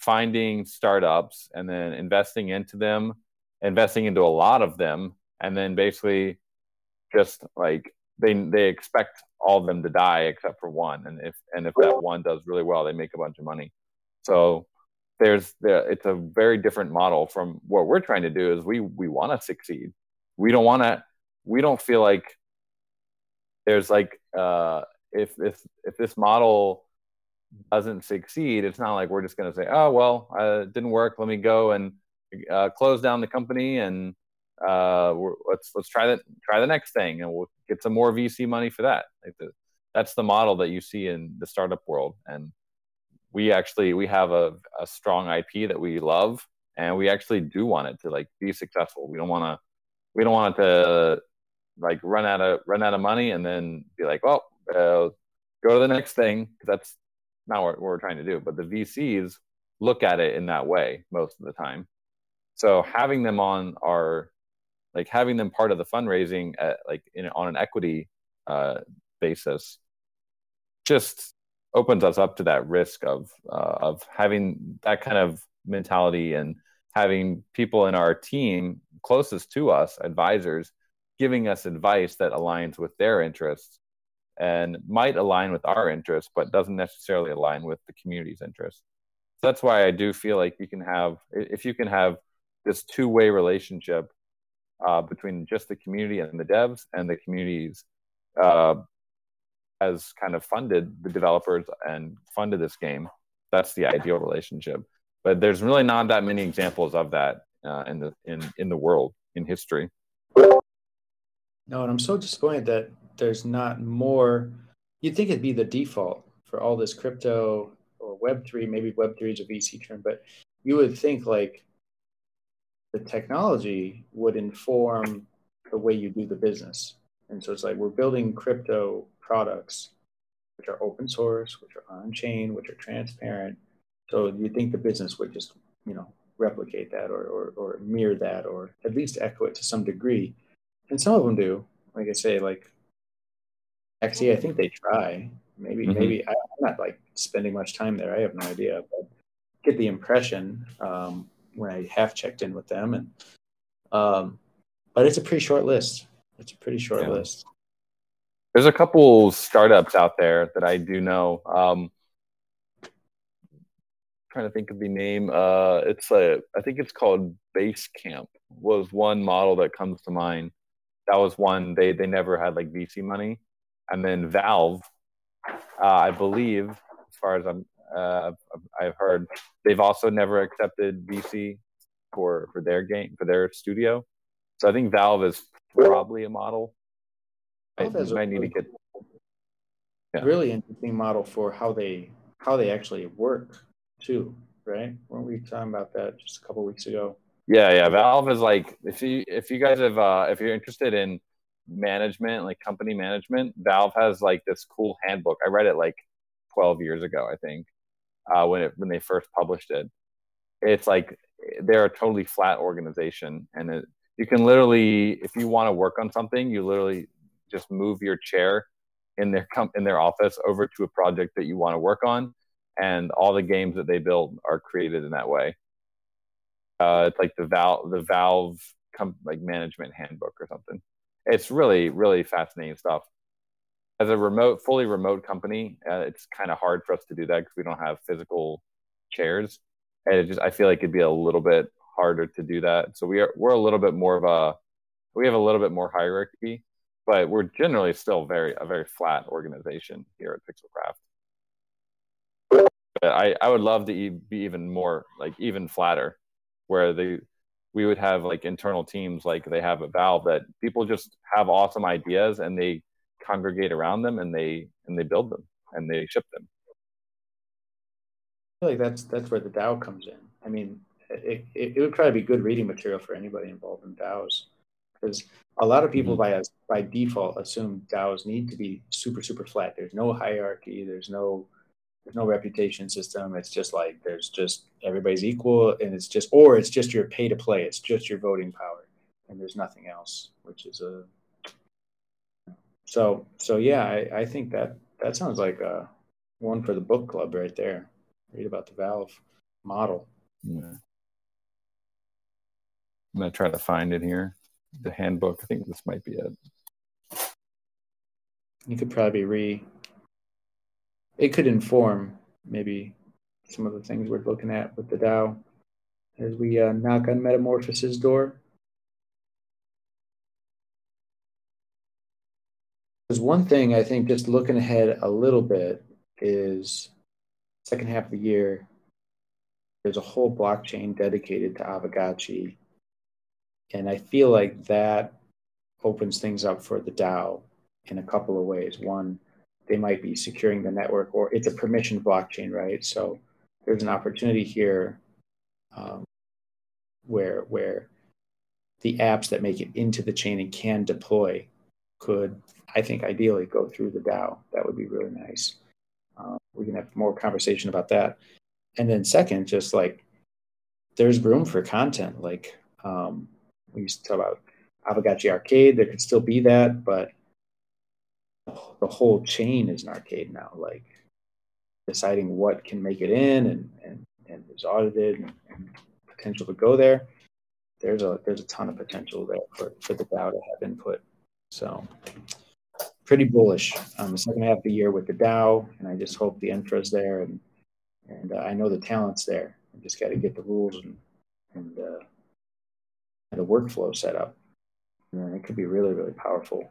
finding startups and then investing into them, investing into a lot of them, and then basically just like. They they expect all of them to die except for one, and if and if that one does really well, they make a bunch of money. So there's the, it's a very different model from what we're trying to do. Is we we want to succeed. We don't want to. We don't feel like there's like uh, if if if this model doesn't succeed, it's not like we're just going to say, oh well, uh, it didn't work. Let me go and uh, close down the company and uh, we're, let's let's try that try the next thing, and we'll get some more V C money for that. Like the, that's the model that you see in the startup world, and we actually we have a, a strong I P that we love, and we actually do want it to like be successful. We don't want to we don't want it to like run out of run out of money and then be like, well, uh, go to the next thing, because that's not what we're trying to do. But the V Cs look at it in that way most of the time. So having them on our like having them part of the fundraising at, like in, on an equity uh, basis just opens us up to that risk of uh, of having that kind of mentality and having people in our team closest to us, advisors, giving us advice that aligns with their interests and might align with our interests, but doesn't necessarily align with the community's interests. So that's why I do feel like you can have, if you can have this two-way relationship uh, between just the community and the devs, and the communities uh, has kind of funded the developers and funded this game, that's the ideal relationship. But there's really not that many examples of that uh, in the in, in the world, in history. No, and I'm so disappointed that there's not more. You'd think it'd be the default for all this crypto or Web three. Maybe Web three is a V C term, but you would think like the technology would inform the way you do the business. And so it's like we're building crypto products, which are open source, which are on-chain, which are transparent. So you think the business would just, you know, replicate that or, or, or mirror that, or at least echo it to some degree. And some of them do. Like I say, like, actually, I think they try. Maybe, mm-hmm. maybe I, I'm not like spending much time there. I have no idea. But I get the impression um, when I half checked in with them, and um, but it's a pretty short list. It's a pretty short yeah. list. There's a couple startups out there that I do know. Um, trying to think of the name. Uh, it's a, I think it's called Basecamp. Was one model that comes to mind. That was one. They they never had like V C money. And then Valve, uh, I believe, as far as I'm, uh, I've heard, they've also never accepted V C for, for their game, for their studio. So I think Valve is probably a model. I might really, need to get yeah. really interesting model for how they how they actually work too, right? Weren't we talking about that just a couple weeks ago? Yeah, yeah. Valve is like, if you if you guys have uh, if you're interested in management, like company management, Valve has like this cool handbook. I read it like twelve years ago, I think, uh, when it when they first published it. It's like they're a totally flat organization, and it, you can literally, if you want to work on something, you literally just move your chair in their com- in their office over to a project that you want to work on, and all the games that they build are created in that way. Uh, it's like the Valve the Valve com- like management handbook or something. It's really, really fascinating stuff. As a remote, fully remote company, uh, it's kind of hard for us to do that because we don't have physical chairs, and it just I feel like it'd be a little bit harder to do that. So we are we're a little bit more of a we have a little bit more hierarchy, but we're generally still very a very flat organization here at Pixelcraft. But I I would love to be even more like even flatter, where they we would have like internal teams like they have at Valve that people just have awesome ideas and they congregate around them and they and they build them and they ship them. I feel like that's that's where the DAO comes in. I mean, it it, it would probably be good reading material for anybody involved in DAOs, because a lot of people mm-hmm. by by default assume DAOs need to be super super flat. There's no hierarchy. There's no There's no reputation system. It's just like there's just everybody's equal, and it's just or it's just your pay to play. It's just your voting power, and there's nothing else. Which is a so so yeah. I, I think that that sounds like a one for the book club right there. Read about the Valve model. Yeah. I'm gonna try to find it here. The handbook. I think this might be it. You could probably re. It could inform maybe some of the things we're looking at with the DAO as we uh, knock on Metamorphosis' door. Because one thing I think, just looking ahead a little bit, is second half of the year, there's a whole blockchain dedicated to Aavegotchi. And I feel like that opens things up for the DAO in a couple of ways. One, they might be securing the network, or it's a permissioned blockchain, right? So there's an opportunity here um, where where the apps that make it into the chain and can deploy could, I think, ideally go through the DAO. That would be really nice. Uh, we can have more conversation about that. And then second, just like there's room for content. Like um, we used to talk about Aavegotchi Arcade. There could still be that, but the whole chain is an arcade now, like deciding what can make it in and, and, and is audited and, and potential to go there. There's a there's a ton of potential there for, for the DAO to have input. So pretty bullish on the second half of the year with the DAO, and I just hope the infra's there, and and uh, I know the talent's there. I just got to get the rules and, and uh, the workflow set up. And it could be really, really powerful.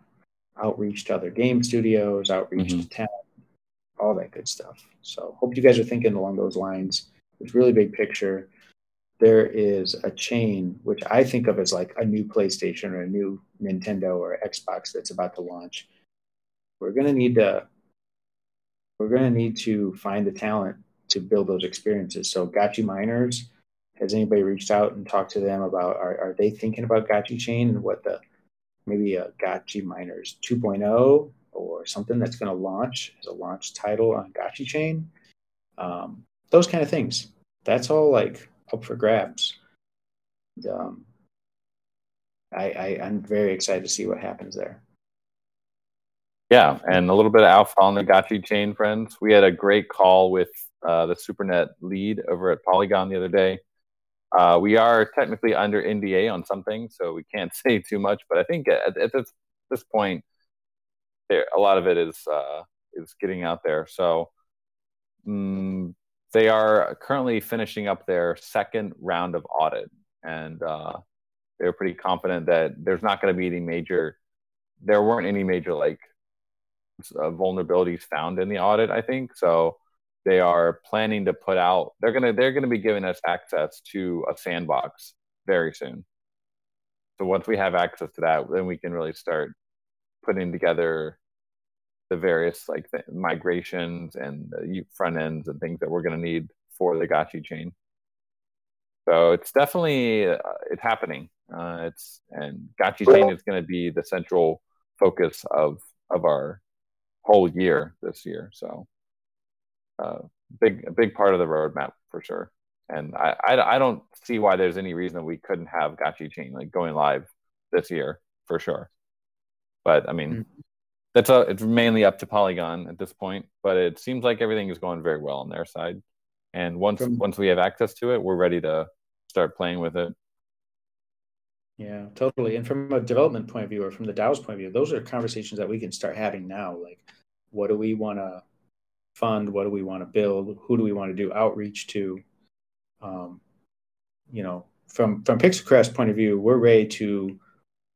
Outreach to other game studios, outreach mm-hmm. to talent, all that good stuff. So hope you guys are thinking along those lines. It's really big picture. There is a chain, which I think of as like a new PlayStation or a new Nintendo or Xbox that's about to launch. We're going to need to, we're going to need to find the talent to build those experiences. So Gachi Miners, has anybody reached out and talked to them about, are, are they thinking about Gachi Chain and what the, maybe a Gachi Miners two point oh or something that's going to launch as a launch title on Gachi Chain. Um, those kind of things. That's all like up for grabs. And, um, I, I, I'm very excited to see what happens there. Yeah, and a little bit of alpha on the Gachi Chain, friends. We had a great call with uh, the SuperNet lead over at Polygon the other day. Uh, we are technically under N D A on something, so we can't say too much. But I think at, at this this point, there a lot of it is uh, is getting out there. So um, they are currently finishing up their second round of audit, and uh, they're pretty confident that there's not going to be any major. There weren't any major like uh, vulnerabilities found in the audit, I think. So. They are planning to put out. They're gonna. They're gonna be giving us access to a sandbox very soon. So once we have access to that, then we can really start putting together the various like the migrations and the front ends and things that we're gonna need for the Gachi chain. So it's definitely uh, it's happening. Uh, it's and Gachi chain is gonna be the central focus of of our whole year this year. So. Uh, big, a big part of the roadmap for sure, and I, I, I don't see why there's any reason that we couldn't have Gachi Chain like going live this year for sure. But I mean, mm-hmm. that's a, it's mainly up to Polygon at this point. But it seems like everything is going very well on their side, and once From- once we have access to it, we're ready to start playing with it. Yeah, totally. And from a development point of view, or from the DAO's point of view, those are conversations that we can start having now. Like, what do we want to fund? What do we want to build? Who do we want to do outreach to? Um, you know, from from Pixelcraft's point of view, we're ready to.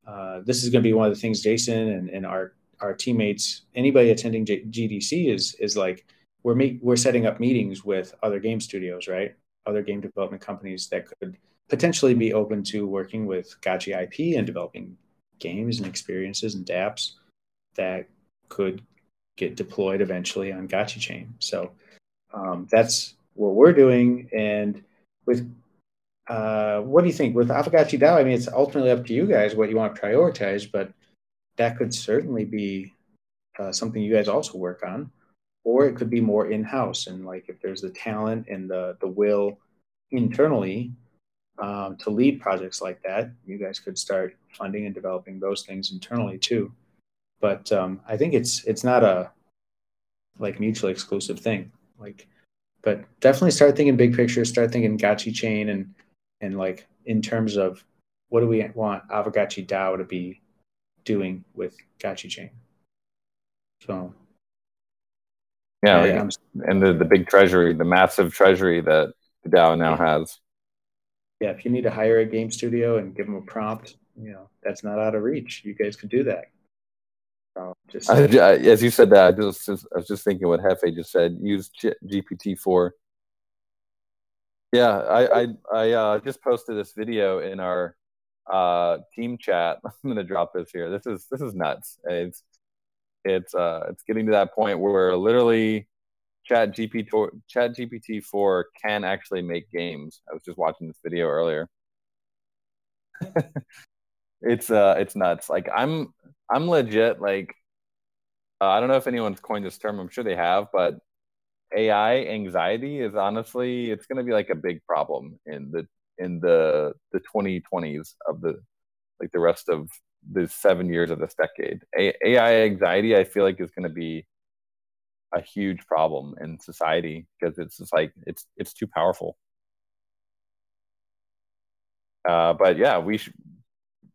Uh, this is going to be one of the things Jason and, and our our teammates, anybody attending G- GDC is is like we're meet, we're setting up meetings with other game studios, right? Other game development companies that could potentially be open to working with Gachi I P and developing games and experiences and dApps that could get deployed eventually on Gachi Chain. So um, that's what we're doing. And with, uh, what do you think? With Aavegotchi DAO, I mean, it's ultimately up to you guys what you want to prioritize, but that could certainly be uh, something you guys also work on, or it could be more in-house. And like, if there's the talent and the, the will internally um, to lead projects like that, you guys could start funding and developing those things internally too. But um, I think it's it's not a like mutually exclusive thing. Like, but definitely start thinking big picture. Start thinking Gachi Chain and and like in terms of what do we want Aavegotchi DAO to be doing with Gachi Chain. So Yeah, yeah, like, yeah. And the, the big treasury, the massive treasury that the DAO now has. Yeah, if you need to hire a game studio and give them a prompt, you know, that's not out of reach. You guys could do that. Um, just I, I, as you said that, I, just, just, I was just thinking what Hefe just said. Use G P T four. Yeah, I I, I uh, just posted this video in our uh, team chat. I'm going to drop this here. This is this is nuts. It's it's uh, it's getting to that point where literally Chat G P T four can actually make games. I was just watching this video earlier. It's uh, it's nuts. Like I'm I'm legit. Like uh, I don't know if anyone's coined this term. I'm sure they have, but A I anxiety is honestly, it's going to be like a big problem in the in the the twenty twenties of the like the rest of the seven years of this decade. A- AI anxiety, I feel like, is going to be a huge problem in society because it's just like it's it's too powerful. Uh, but yeah, we should,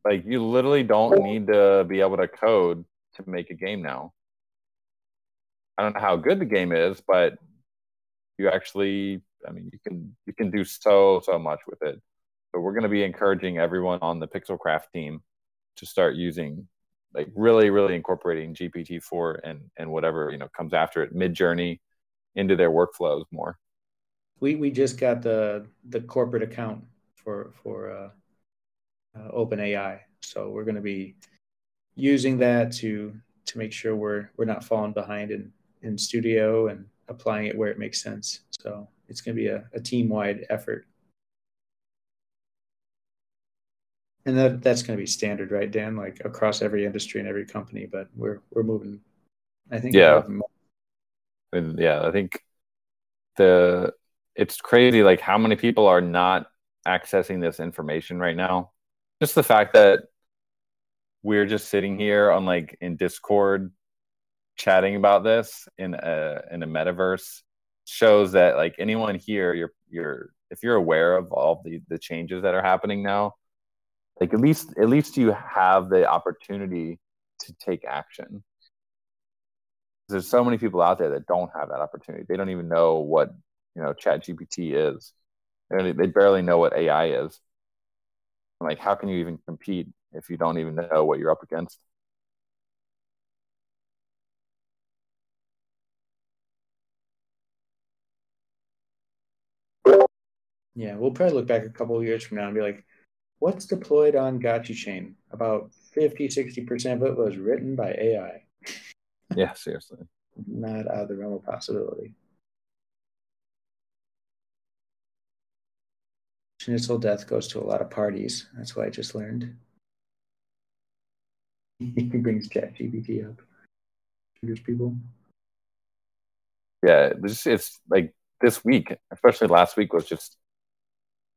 like you literally don't need to be able to code to make a game now. I don't know how good the game is, but you actually, I mean, you can you can do so so much with it. So we're going to be encouraging everyone on the Pixelcraft team to start using, like, really really incorporating G P T four and and whatever, you know, comes after it, Midjourney, into their workflows more. We we just got the the corporate account for for uh, uh, OpenAI, so we're going to be using that to to make sure we're we're not falling behind in in studio and applying it where it makes sense. So it's going to be a, a team-wide effort. And that that's going to be standard, right, Dan? Like across every industry and every company, but we're we're moving. I think. Yeah. And yeah, I think the it's crazy like how many people are not accessing this information right now. Just the fact that we're just sitting here on like in Discord chatting about this in a in a metaverse shows that like anyone here, you're you're if you're aware of all the, the changes that are happening now, like at least at least you have the opportunity to take action. There's so many people out there that don't have that opportunity. They don't even know what, you know, ChatGPT is. They they barely know what A I is. And like, how can you even compete if you don't even know what you're up against? Yeah, we'll probably look back a couple of years from now and be like, what's deployed on Gachi Chain? About fifty, sixty percent of it was written by A I. Yeah, seriously. Not out of the realm of possibility. Schnitzel death goes to a lot of parties. That's what I just learned. He brings ChatGPT up. Triggers people. Yeah, it's, it's like this week, especially last week, was just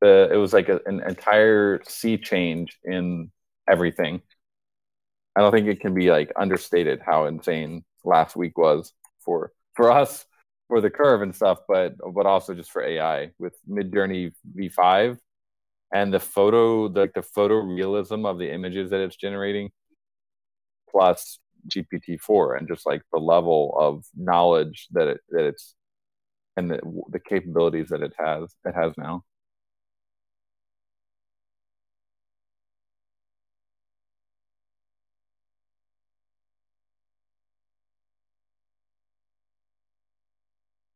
Uh, it was like a, an entire sea change in everything. I don't think it can be like understated how insane last week was for for us, for the curve and stuff, but but also just for A I with Midjourney V five and the photo, like the, the photo realism of the images that it's generating, plus G P T four and just like the level of knowledge that it, that it's and the, the capabilities that it has it has now.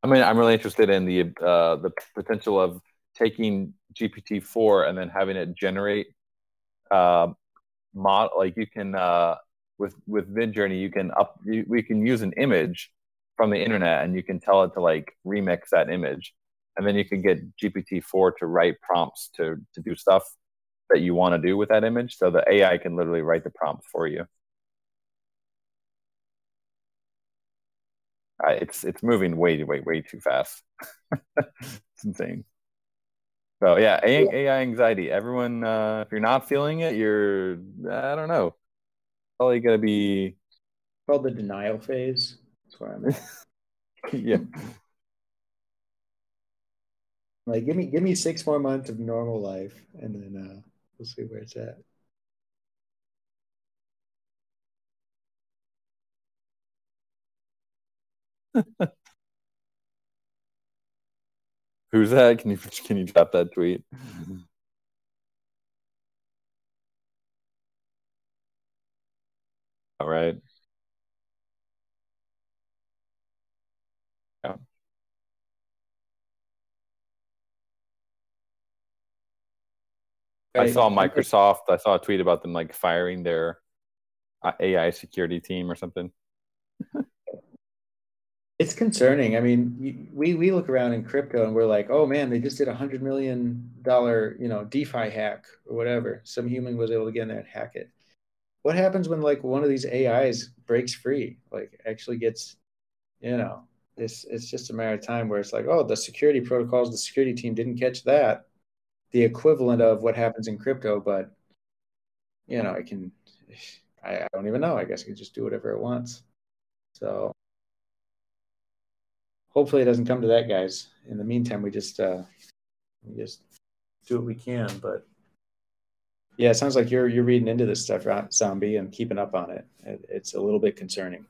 I mean, I'm really interested in the uh, the potential of taking G P T four and then having it generate uh, mod. Like you can uh, with with Midjourney, you can up you, we can use an image from the internet, and you can tell it to like remix that image, and then you can get G P T four to write prompts to to do stuff that you want to do with that image. So the A I can literally write the prompt for you. Uh, it's it's moving way way way too fast. It's insane. So yeah, A I, A I anxiety. Everyone, uh, if you're not feeling it, you're I don't know. Probably gonna be called the denial phase. That's where I'm at. Yeah. Like give me give me six more months of normal life, and then uh, we'll see where it's at. Who's that? Can you can you drop that tweet? All right. Yeah. I saw Microsoft. I saw a tweet about them like firing their A I security team or something. It's concerning. I mean, we, we look around in crypto and we're like, oh man, they just did a hundred million dollar, you know, DeFi hack or whatever. Some human was able to get in there and hack it. What happens when like one of these A Is breaks free, like actually gets, you know, it's, it's just a matter of time where it's like, oh, the security protocols, the security team didn't catch that. The equivalent of what happens in crypto, but you know, it can, I, I don't even know. I guess it can just do whatever it wants. So hopefully it doesn't come to that, guys. In the meantime, we just uh, we just do what we can. But yeah, it sounds like you're you're reading into this stuff, Zombie, and keeping up on it. it it's a little bit concerning.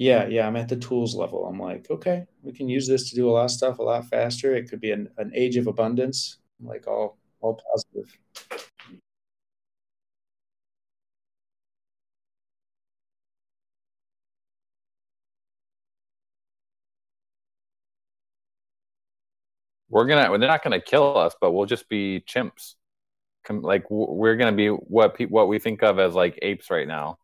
Yeah, yeah, I'm at the tools level. I'm like, okay, we can use this to do a lot of stuff a lot faster. It could be an, an age of abundance. I'm like all all positive. We're gonna, they're not gonna kill us, but we'll just be chimps. Like we're gonna be what pe- what we think of as like apes right now.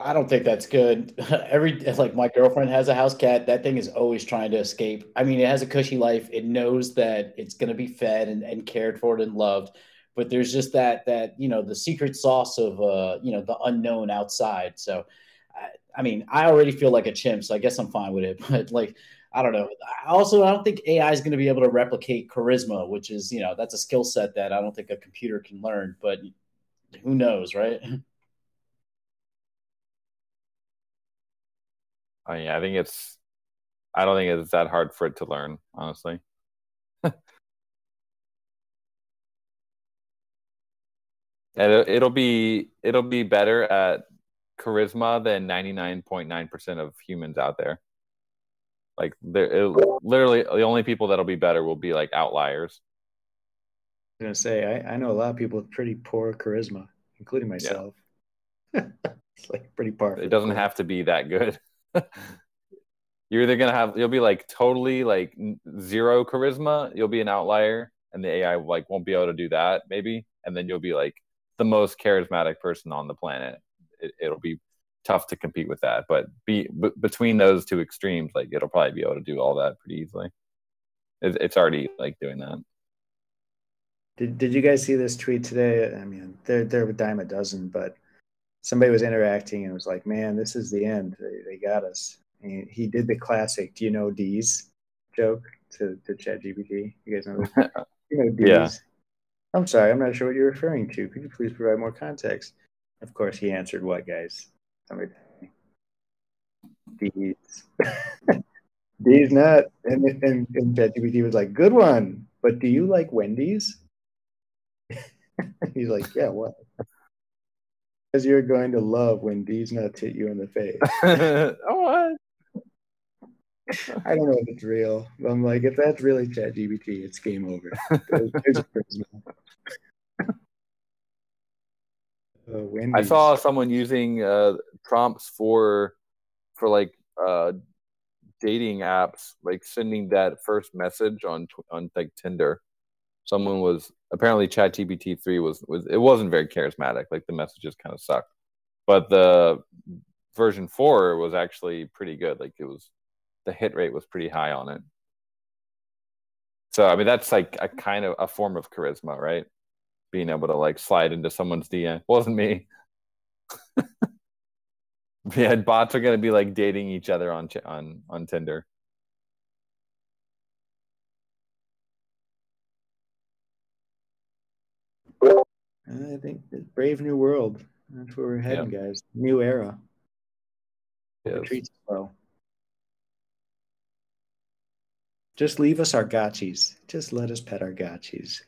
I don't think that's good. Every like my girlfriend has a house cat. That thing is always trying to escape. I mean, it has a cushy life. It knows that it's going to be fed and, and cared for and loved. But there's just that that you know the secret sauce of uh you know the unknown outside. So, I, I mean, I already feel like a chimp, so I guess I'm fine with it. But like, I don't know. Also, I don't think A I is going to be able to replicate charisma, which is you know that's a skill set that I don't think a computer can learn. But who knows, right? Oh, yeah, I think it's, I don't think it's that hard for it to learn, honestly. And it, it'll be, it'll be better at charisma than ninety-nine point nine percent of humans out there. Like, there, literally, the only people that'll be better will be like outliers. I was gonna say, I, I know a lot of people with pretty poor charisma, including myself. Yeah. It's like pretty poor. It doesn't have to be that good. You're either gonna have you'll be like totally like zero charisma, you'll be an outlier, and the A I like won't be able to do that maybe, and then you'll be like the most charismatic person on the planet. It, it'll be tough to compete with that, but be b- between those two extremes, like it'll probably be able to do all that pretty easily. It, it's already like doing that. Did Did you guys see this tweet today? I mean, they're they're a dime a dozen, but. Somebody was interacting and was like, man, this is the end. They, they got us. And he did the classic, do you know D's joke to, to ChatGPT? You guys know that? You know D's? Yeah. I'm sorry, I'm not sure what you're referring to. Could you please provide more context? Of course, he answered what, guys? Somebody D's. D's not. And, and, and ChatGPT was like, good one. But do you like Wendy's? He's like, yeah, what? Because you're going to love when these nuts hit you in the face. Oh, what? I don't know if it's real. But I'm like, if that's really ChatGPT, it's game over. There's, there's uh, I saw someone using uh, prompts for for like uh, dating apps, like sending that first message on on like Tinder. Someone was apparently ChatGPT three was, was it wasn't very charismatic. Like the messages kind of sucked, but the version four was actually pretty good. Like it was the hit rate was pretty high on it. So, I mean, that's like a kind of a form of charisma, right? Being able to like slide into someone's D M. Wasn't me. Yeah, bots are going to be like dating each other on on on Tinder. I think it's Brave New World. That's where we're heading, yeah. Guys. New era. Retreats flow. Just leave us our gachis. Just let us pet our gachis.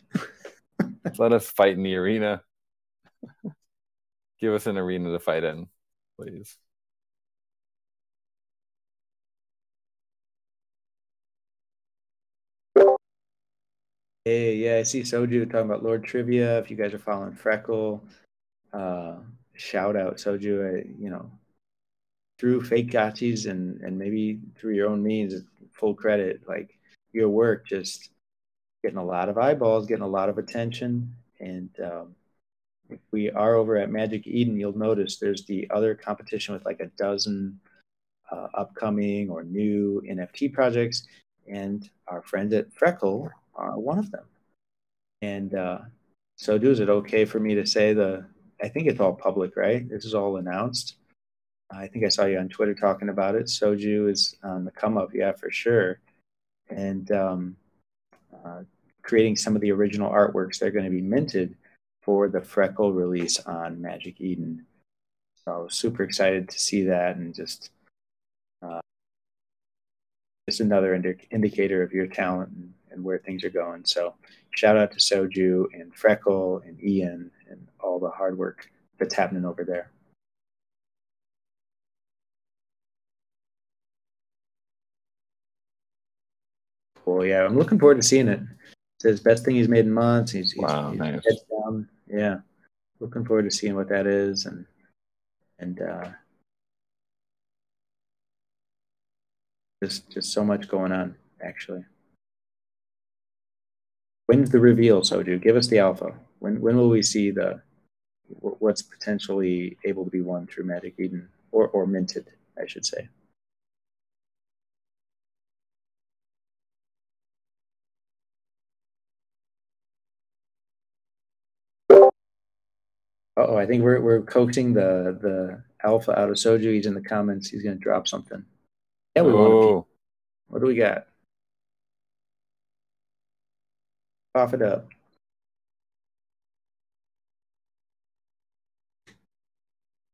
Let us fight in the arena. Give us an arena to fight in, please. Hey, yeah, I see Soju talking about Lord Trivia. If you guys are following Freckle, uh, shout out Soju. I, you know, through fake gotchis and, and maybe through your own means, full credit. Like your work, just getting a lot of eyeballs, getting a lot of attention. And um, if we are over at Magic Eden, you'll notice there's the other competition with like a dozen uh, upcoming or new N F T projects, and our friends at Freckle are one of them. And uh, so, do is it okay for me to say the? I think it's all public, right? This is all announced. I think I saw you on Twitter talking about it. Soju is on the come up, yeah, for sure. And um, uh, creating some of the original artworks that are going to be minted for the Freckle release on Magic Eden. So I was super excited to see that, and just uh, just another indi- indicator of your talent and, and where things are going. So shout out to Soju and Freckle and Ian and all the hard work that's happening over there. Cool. Yeah, I'm looking forward to seeing it. It says best thing he's made in months. He's, he's, wow, he's nice. Heads down. Yeah, looking forward to seeing what that is, and and uh, just just so much going on actually. When's the reveal, Soju? Give us the alpha. When when will we see the what's potentially able to be won through Magic Eden, or or minted, I should say. Uh-oh, I think we're we're coaxing the, the alpha out of Soju. He's in the comments. He's going to drop something. Yeah, we want to. What do we got? Cough it up.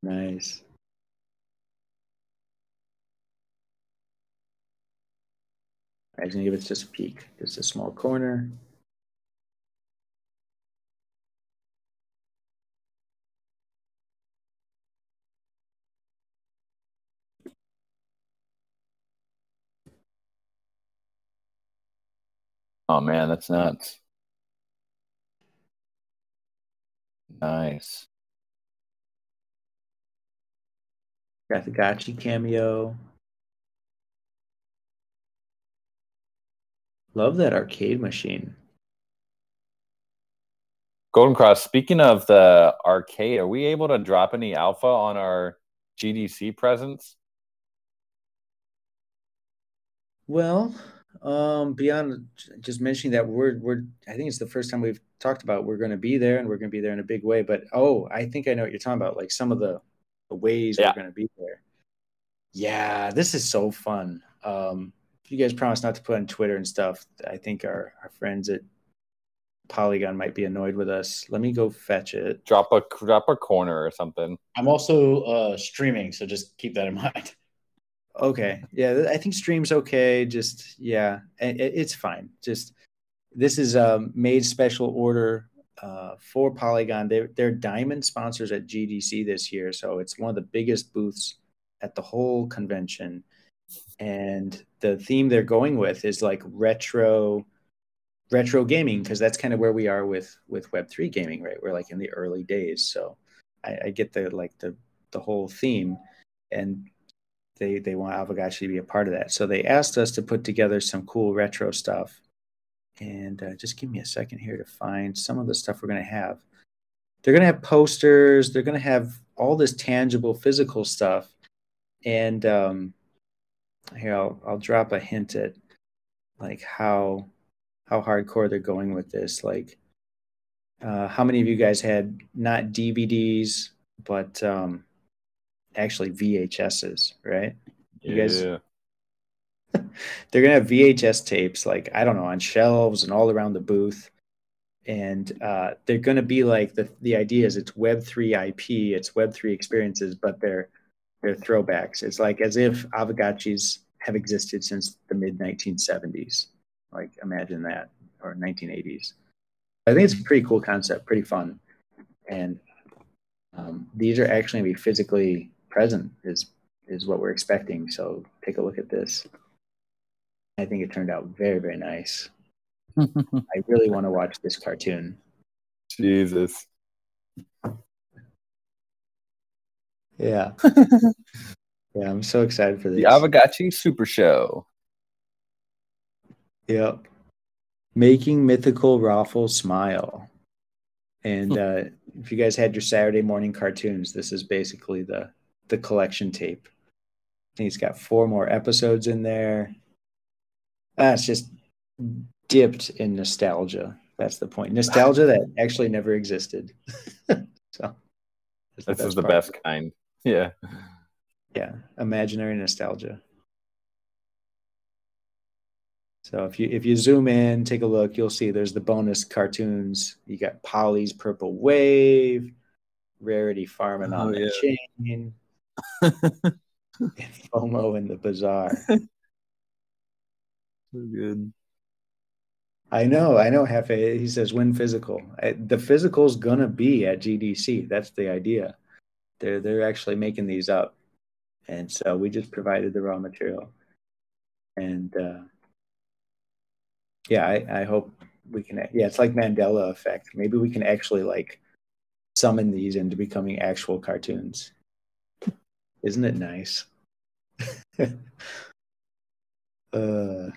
Nice. I was going to give it just a peek, just a small corner. Oh man, that's nuts. Nice. Got the Gachi cameo. Love that arcade machine. Golden Cross, speaking of the arcade, are we able to drop any alpha on our G D C presence? Well, Um, beyond just mentioning that word, we're, I think it's the first time we've talked about we're going to be there, and we're going to be there in a big way. But oh, I think I know what you're talking about, like some of the, the ways yeah. we're going to be there. Yeah, this is so fun. Um, you guys promised not to put on Twitter and stuff. I think our, our friends at Polygon might be annoyed with us. Let me go fetch it. Drop a drop a corner or something. I'm also uh, streaming, so just keep that in mind. Okay. Yeah, I think stream's okay. Just yeah, it, it's fine. Just this is a um, made special order uh, for Polygon. They're, they're diamond sponsors at G D C this year, so it's one of the biggest booths at the whole convention. And the theme they're going with is like retro, retro gaming, because that's kind of where we are with with Web three gaming, right? We're like in the early days, so I, I get the like the the whole theme. And They they want Aavegotchi to be a part of that. So they asked us to put together some cool retro stuff. And uh, just give me a second here to find some of the stuff we're going to have. They're going to have posters. They're going to have all this tangible physical stuff. And um, here, I'll I'll drop a hint at like how how hardcore they're going with this. Like, uh, how many of you guys had not D V Ds but um, actually V H Ses, right? You yeah. guys, they're gonna have V H S tapes, like I don't know, on shelves and all around the booth. And uh, they're going to be like the the idea is it's Web three I P, it's Web three experiences, but they're they're throwbacks. It's like as if Aavegotchis have existed since the mid nineteen seventies. Like imagine that, or nineteen eighties. I think it's a pretty cool concept, pretty fun, and um, these are actually going to be physically present. Is is what we're expecting. So take a look at this. I think it turned out very very nice. I really want to watch this cartoon. Jesus. Yeah. Yeah, I'm so excited for this. The Aavegotchi Super Show. Yep. Making Mythical Raffle smile. And uh, if you guys had your Saturday morning cartoons, this is basically the, the collection tape. I think it's got four more episodes in there. Ah, it's just... dipped in nostalgia. That's the point. Nostalgia that actually never existed. So this is the best kind. Yeah. Yeah. Imaginary nostalgia. So if you if you zoom in, take a look, you'll see there's the bonus cartoons. You got Polly's Purple Wave, Rarity Farming oh, on yeah. the Chain, and FOMO in the Bazaar. So good. I know, I know, Hefe. He says, win physical. I, the physical's going to be at G D C. That's the idea. They're they're actually making these up. And so we just provided the raw material. And uh, yeah, I, I hope we can. Yeah, it's like Mandela effect. Maybe we can actually like summon these into becoming actual cartoons. Isn't it nice? uh.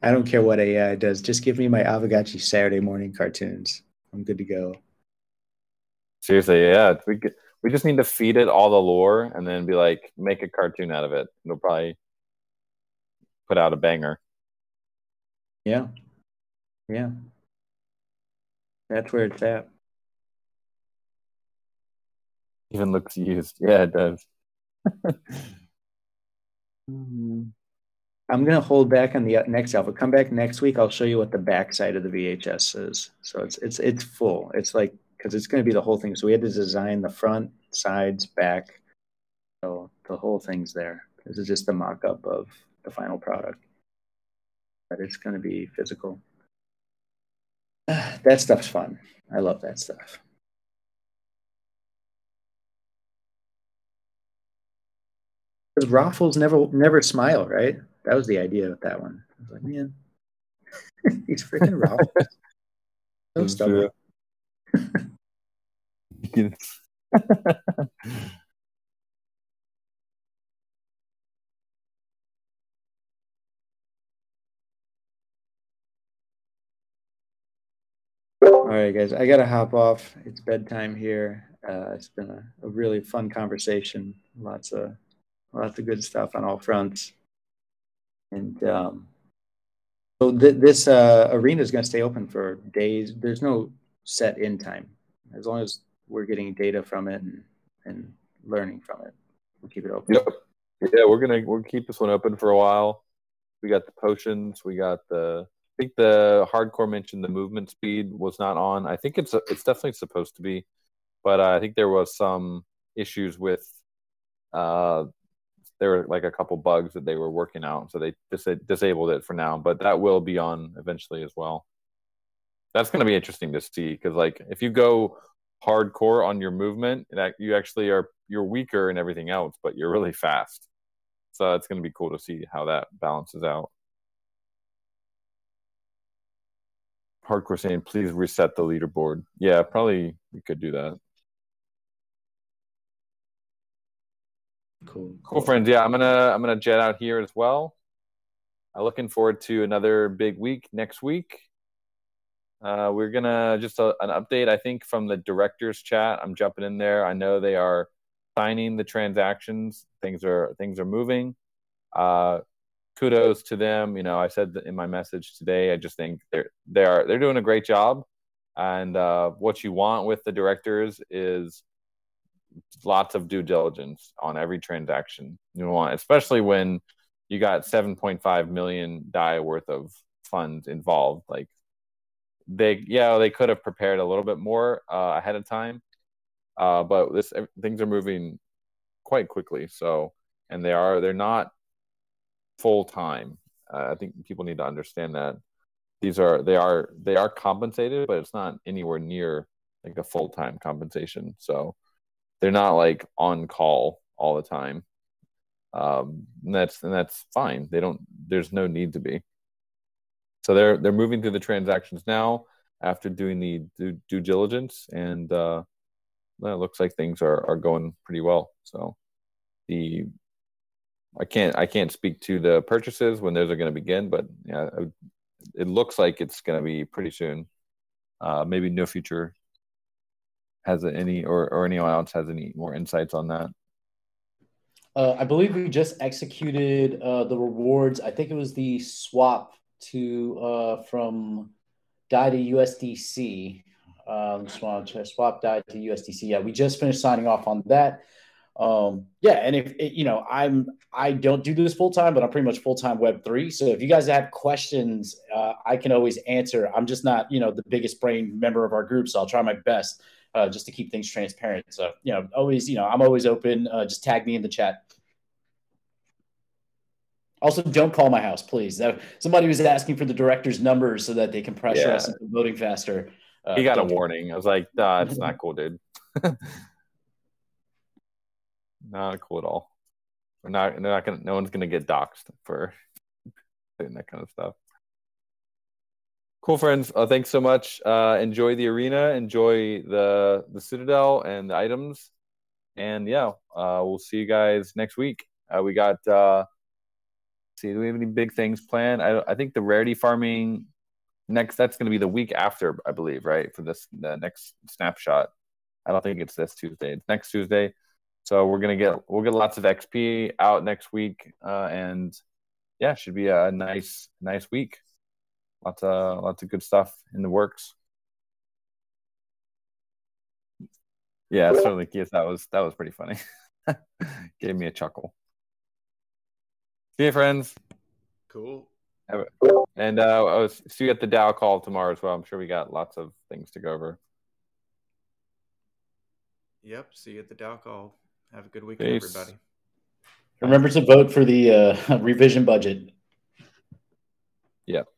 I don't care what A I does. Just give me my Aavegotchi Saturday morning cartoons. I'm good to go. Seriously, yeah. We could, we just need to feed it all the lore and then be like, make a cartoon out of it. It'll probably put out a banger. Yeah. Yeah. That's where it's at. Even looks used. Yeah, it does. mm-hmm. I'm going to hold back on the next alpha. Come back next week. I'll show you what the backside of the V H S is. So it's it's it's full. It's like, because it's going to be the whole thing. So we had to design the front, sides, back. So the whole thing's there. This is just the mock-up of the final product. But it's going to be physical. That stuff's fun. I love that stuff. Because raffles never never smile, right? That was the idea with that one. I was like, man, he's freaking Ralph. So stubborn. All right, guys, I gotta hop off. It's bedtime here. Uh, it's been a, a really fun conversation. Lots of lots of good stuff on all fronts. And um, so th- this uh, arena is going to stay open for days. There's no set end time. As long as we're getting data from it and, and learning from it, we'll keep it open. Yep. Yeah, we're gonna we'll keep this one open for a while. We got the potions. We got the. I think the hardcore mentioned the movement speed was not on. I think it's it's definitely supposed to be, but uh, I think there was some issues with. Uh, There were like a couple bugs that they were working out, so they dis- disabled it for now. But that will be on eventually as well. That's going to be interesting to see because, like, if you go hardcore on your movement, that you actually are you're weaker and everything else, but you're really fast. So it's going to be cool to see how that balances out. Hardcore saying, "Please reset the leaderboard." Yeah, probably we could do that. Cool, cool. Cool friends. Yeah, I'm gonna I'm gonna jet out here as well. I'm looking forward to another big week next week. Uh, we're gonna just a, an update, I think, from the directors chat. I'm jumping in there. I know they are signing the transactions. Things are things are moving. uh, kudos to them. You know, I said in my message today, I just think they're they are they're doing a great job. And uh, what you want with the directors is lots of due diligence on every transaction you want, especially when you got seven point five million D A I worth of funds involved. Like they, yeah, they could have prepared a little bit more uh, ahead of time, uh, but this things are moving quite quickly. So, and they are they're not full time. Uh, I think people need to understand that. These are they are they are compensated, but it's not anywhere near like a full time compensation. So they're not like on call all the time. Um, and that's and that's fine. They don't. There's no need to be. So they're they're moving through the transactions now after doing the due, due diligence, and uh, it looks like things are, are going pretty well. So the I can't I can't speak to the purchases when those are going to begin, but yeah. I, It looks like it's going to be pretty soon. Uh, maybe No Future has any, or, or anyone else has any more insights on that. Uh, I believe we just executed uh, the rewards. I think it was the swap to uh, from D A I to U S D C. Um, just want to swap D A I to U S D C. Yeah, we just finished signing off on that. Um, yeah, and if it, you know, I'm I don't do this full time, but I'm pretty much full time Web three. So if you guys have questions, uh, I can always answer. I'm just not, you know, the biggest brain member of our group, so I'll try my best uh, just to keep things transparent. So you know, always, you know, I'm always open. Uh, just tag me in the chat. Also, don't call my house, please. Now, somebody was asking for the director's numbers so that they can pressure yeah. us into voting faster. Uh, he got a warning. I was like, nah, it's not cool, dude. Not cool at all. We're not. They're not gonna. No one's gonna get doxxed for doing that kind of stuff. Cool, friends. Uh, thanks so much. Uh, enjoy the arena. Enjoy the the Citadel and the items. And yeah, uh, we'll see you guys next week. Uh, we got. Uh, see, do we have any big things planned? I I think the rarity farming next. That's gonna be the week after, I believe, right? For this the next snapshot. I don't think it's this Tuesday. It's next Tuesday. So we're gonna get we'll get lots of X P out next week, uh, and yeah, should be a nice nice week. Lots of lots of good stuff in the works. Yeah, certainly. Yes, that was that was pretty funny. Gave me a chuckle. See you, friends. Cool. And uh, I was see you at the DAO call tomorrow as well. I'm sure we got lots of things to go over. Yep. See you at the DAO call. Have a good weekend, Peace. Everybody. Remember to vote for the uh, revision budget. Yeah.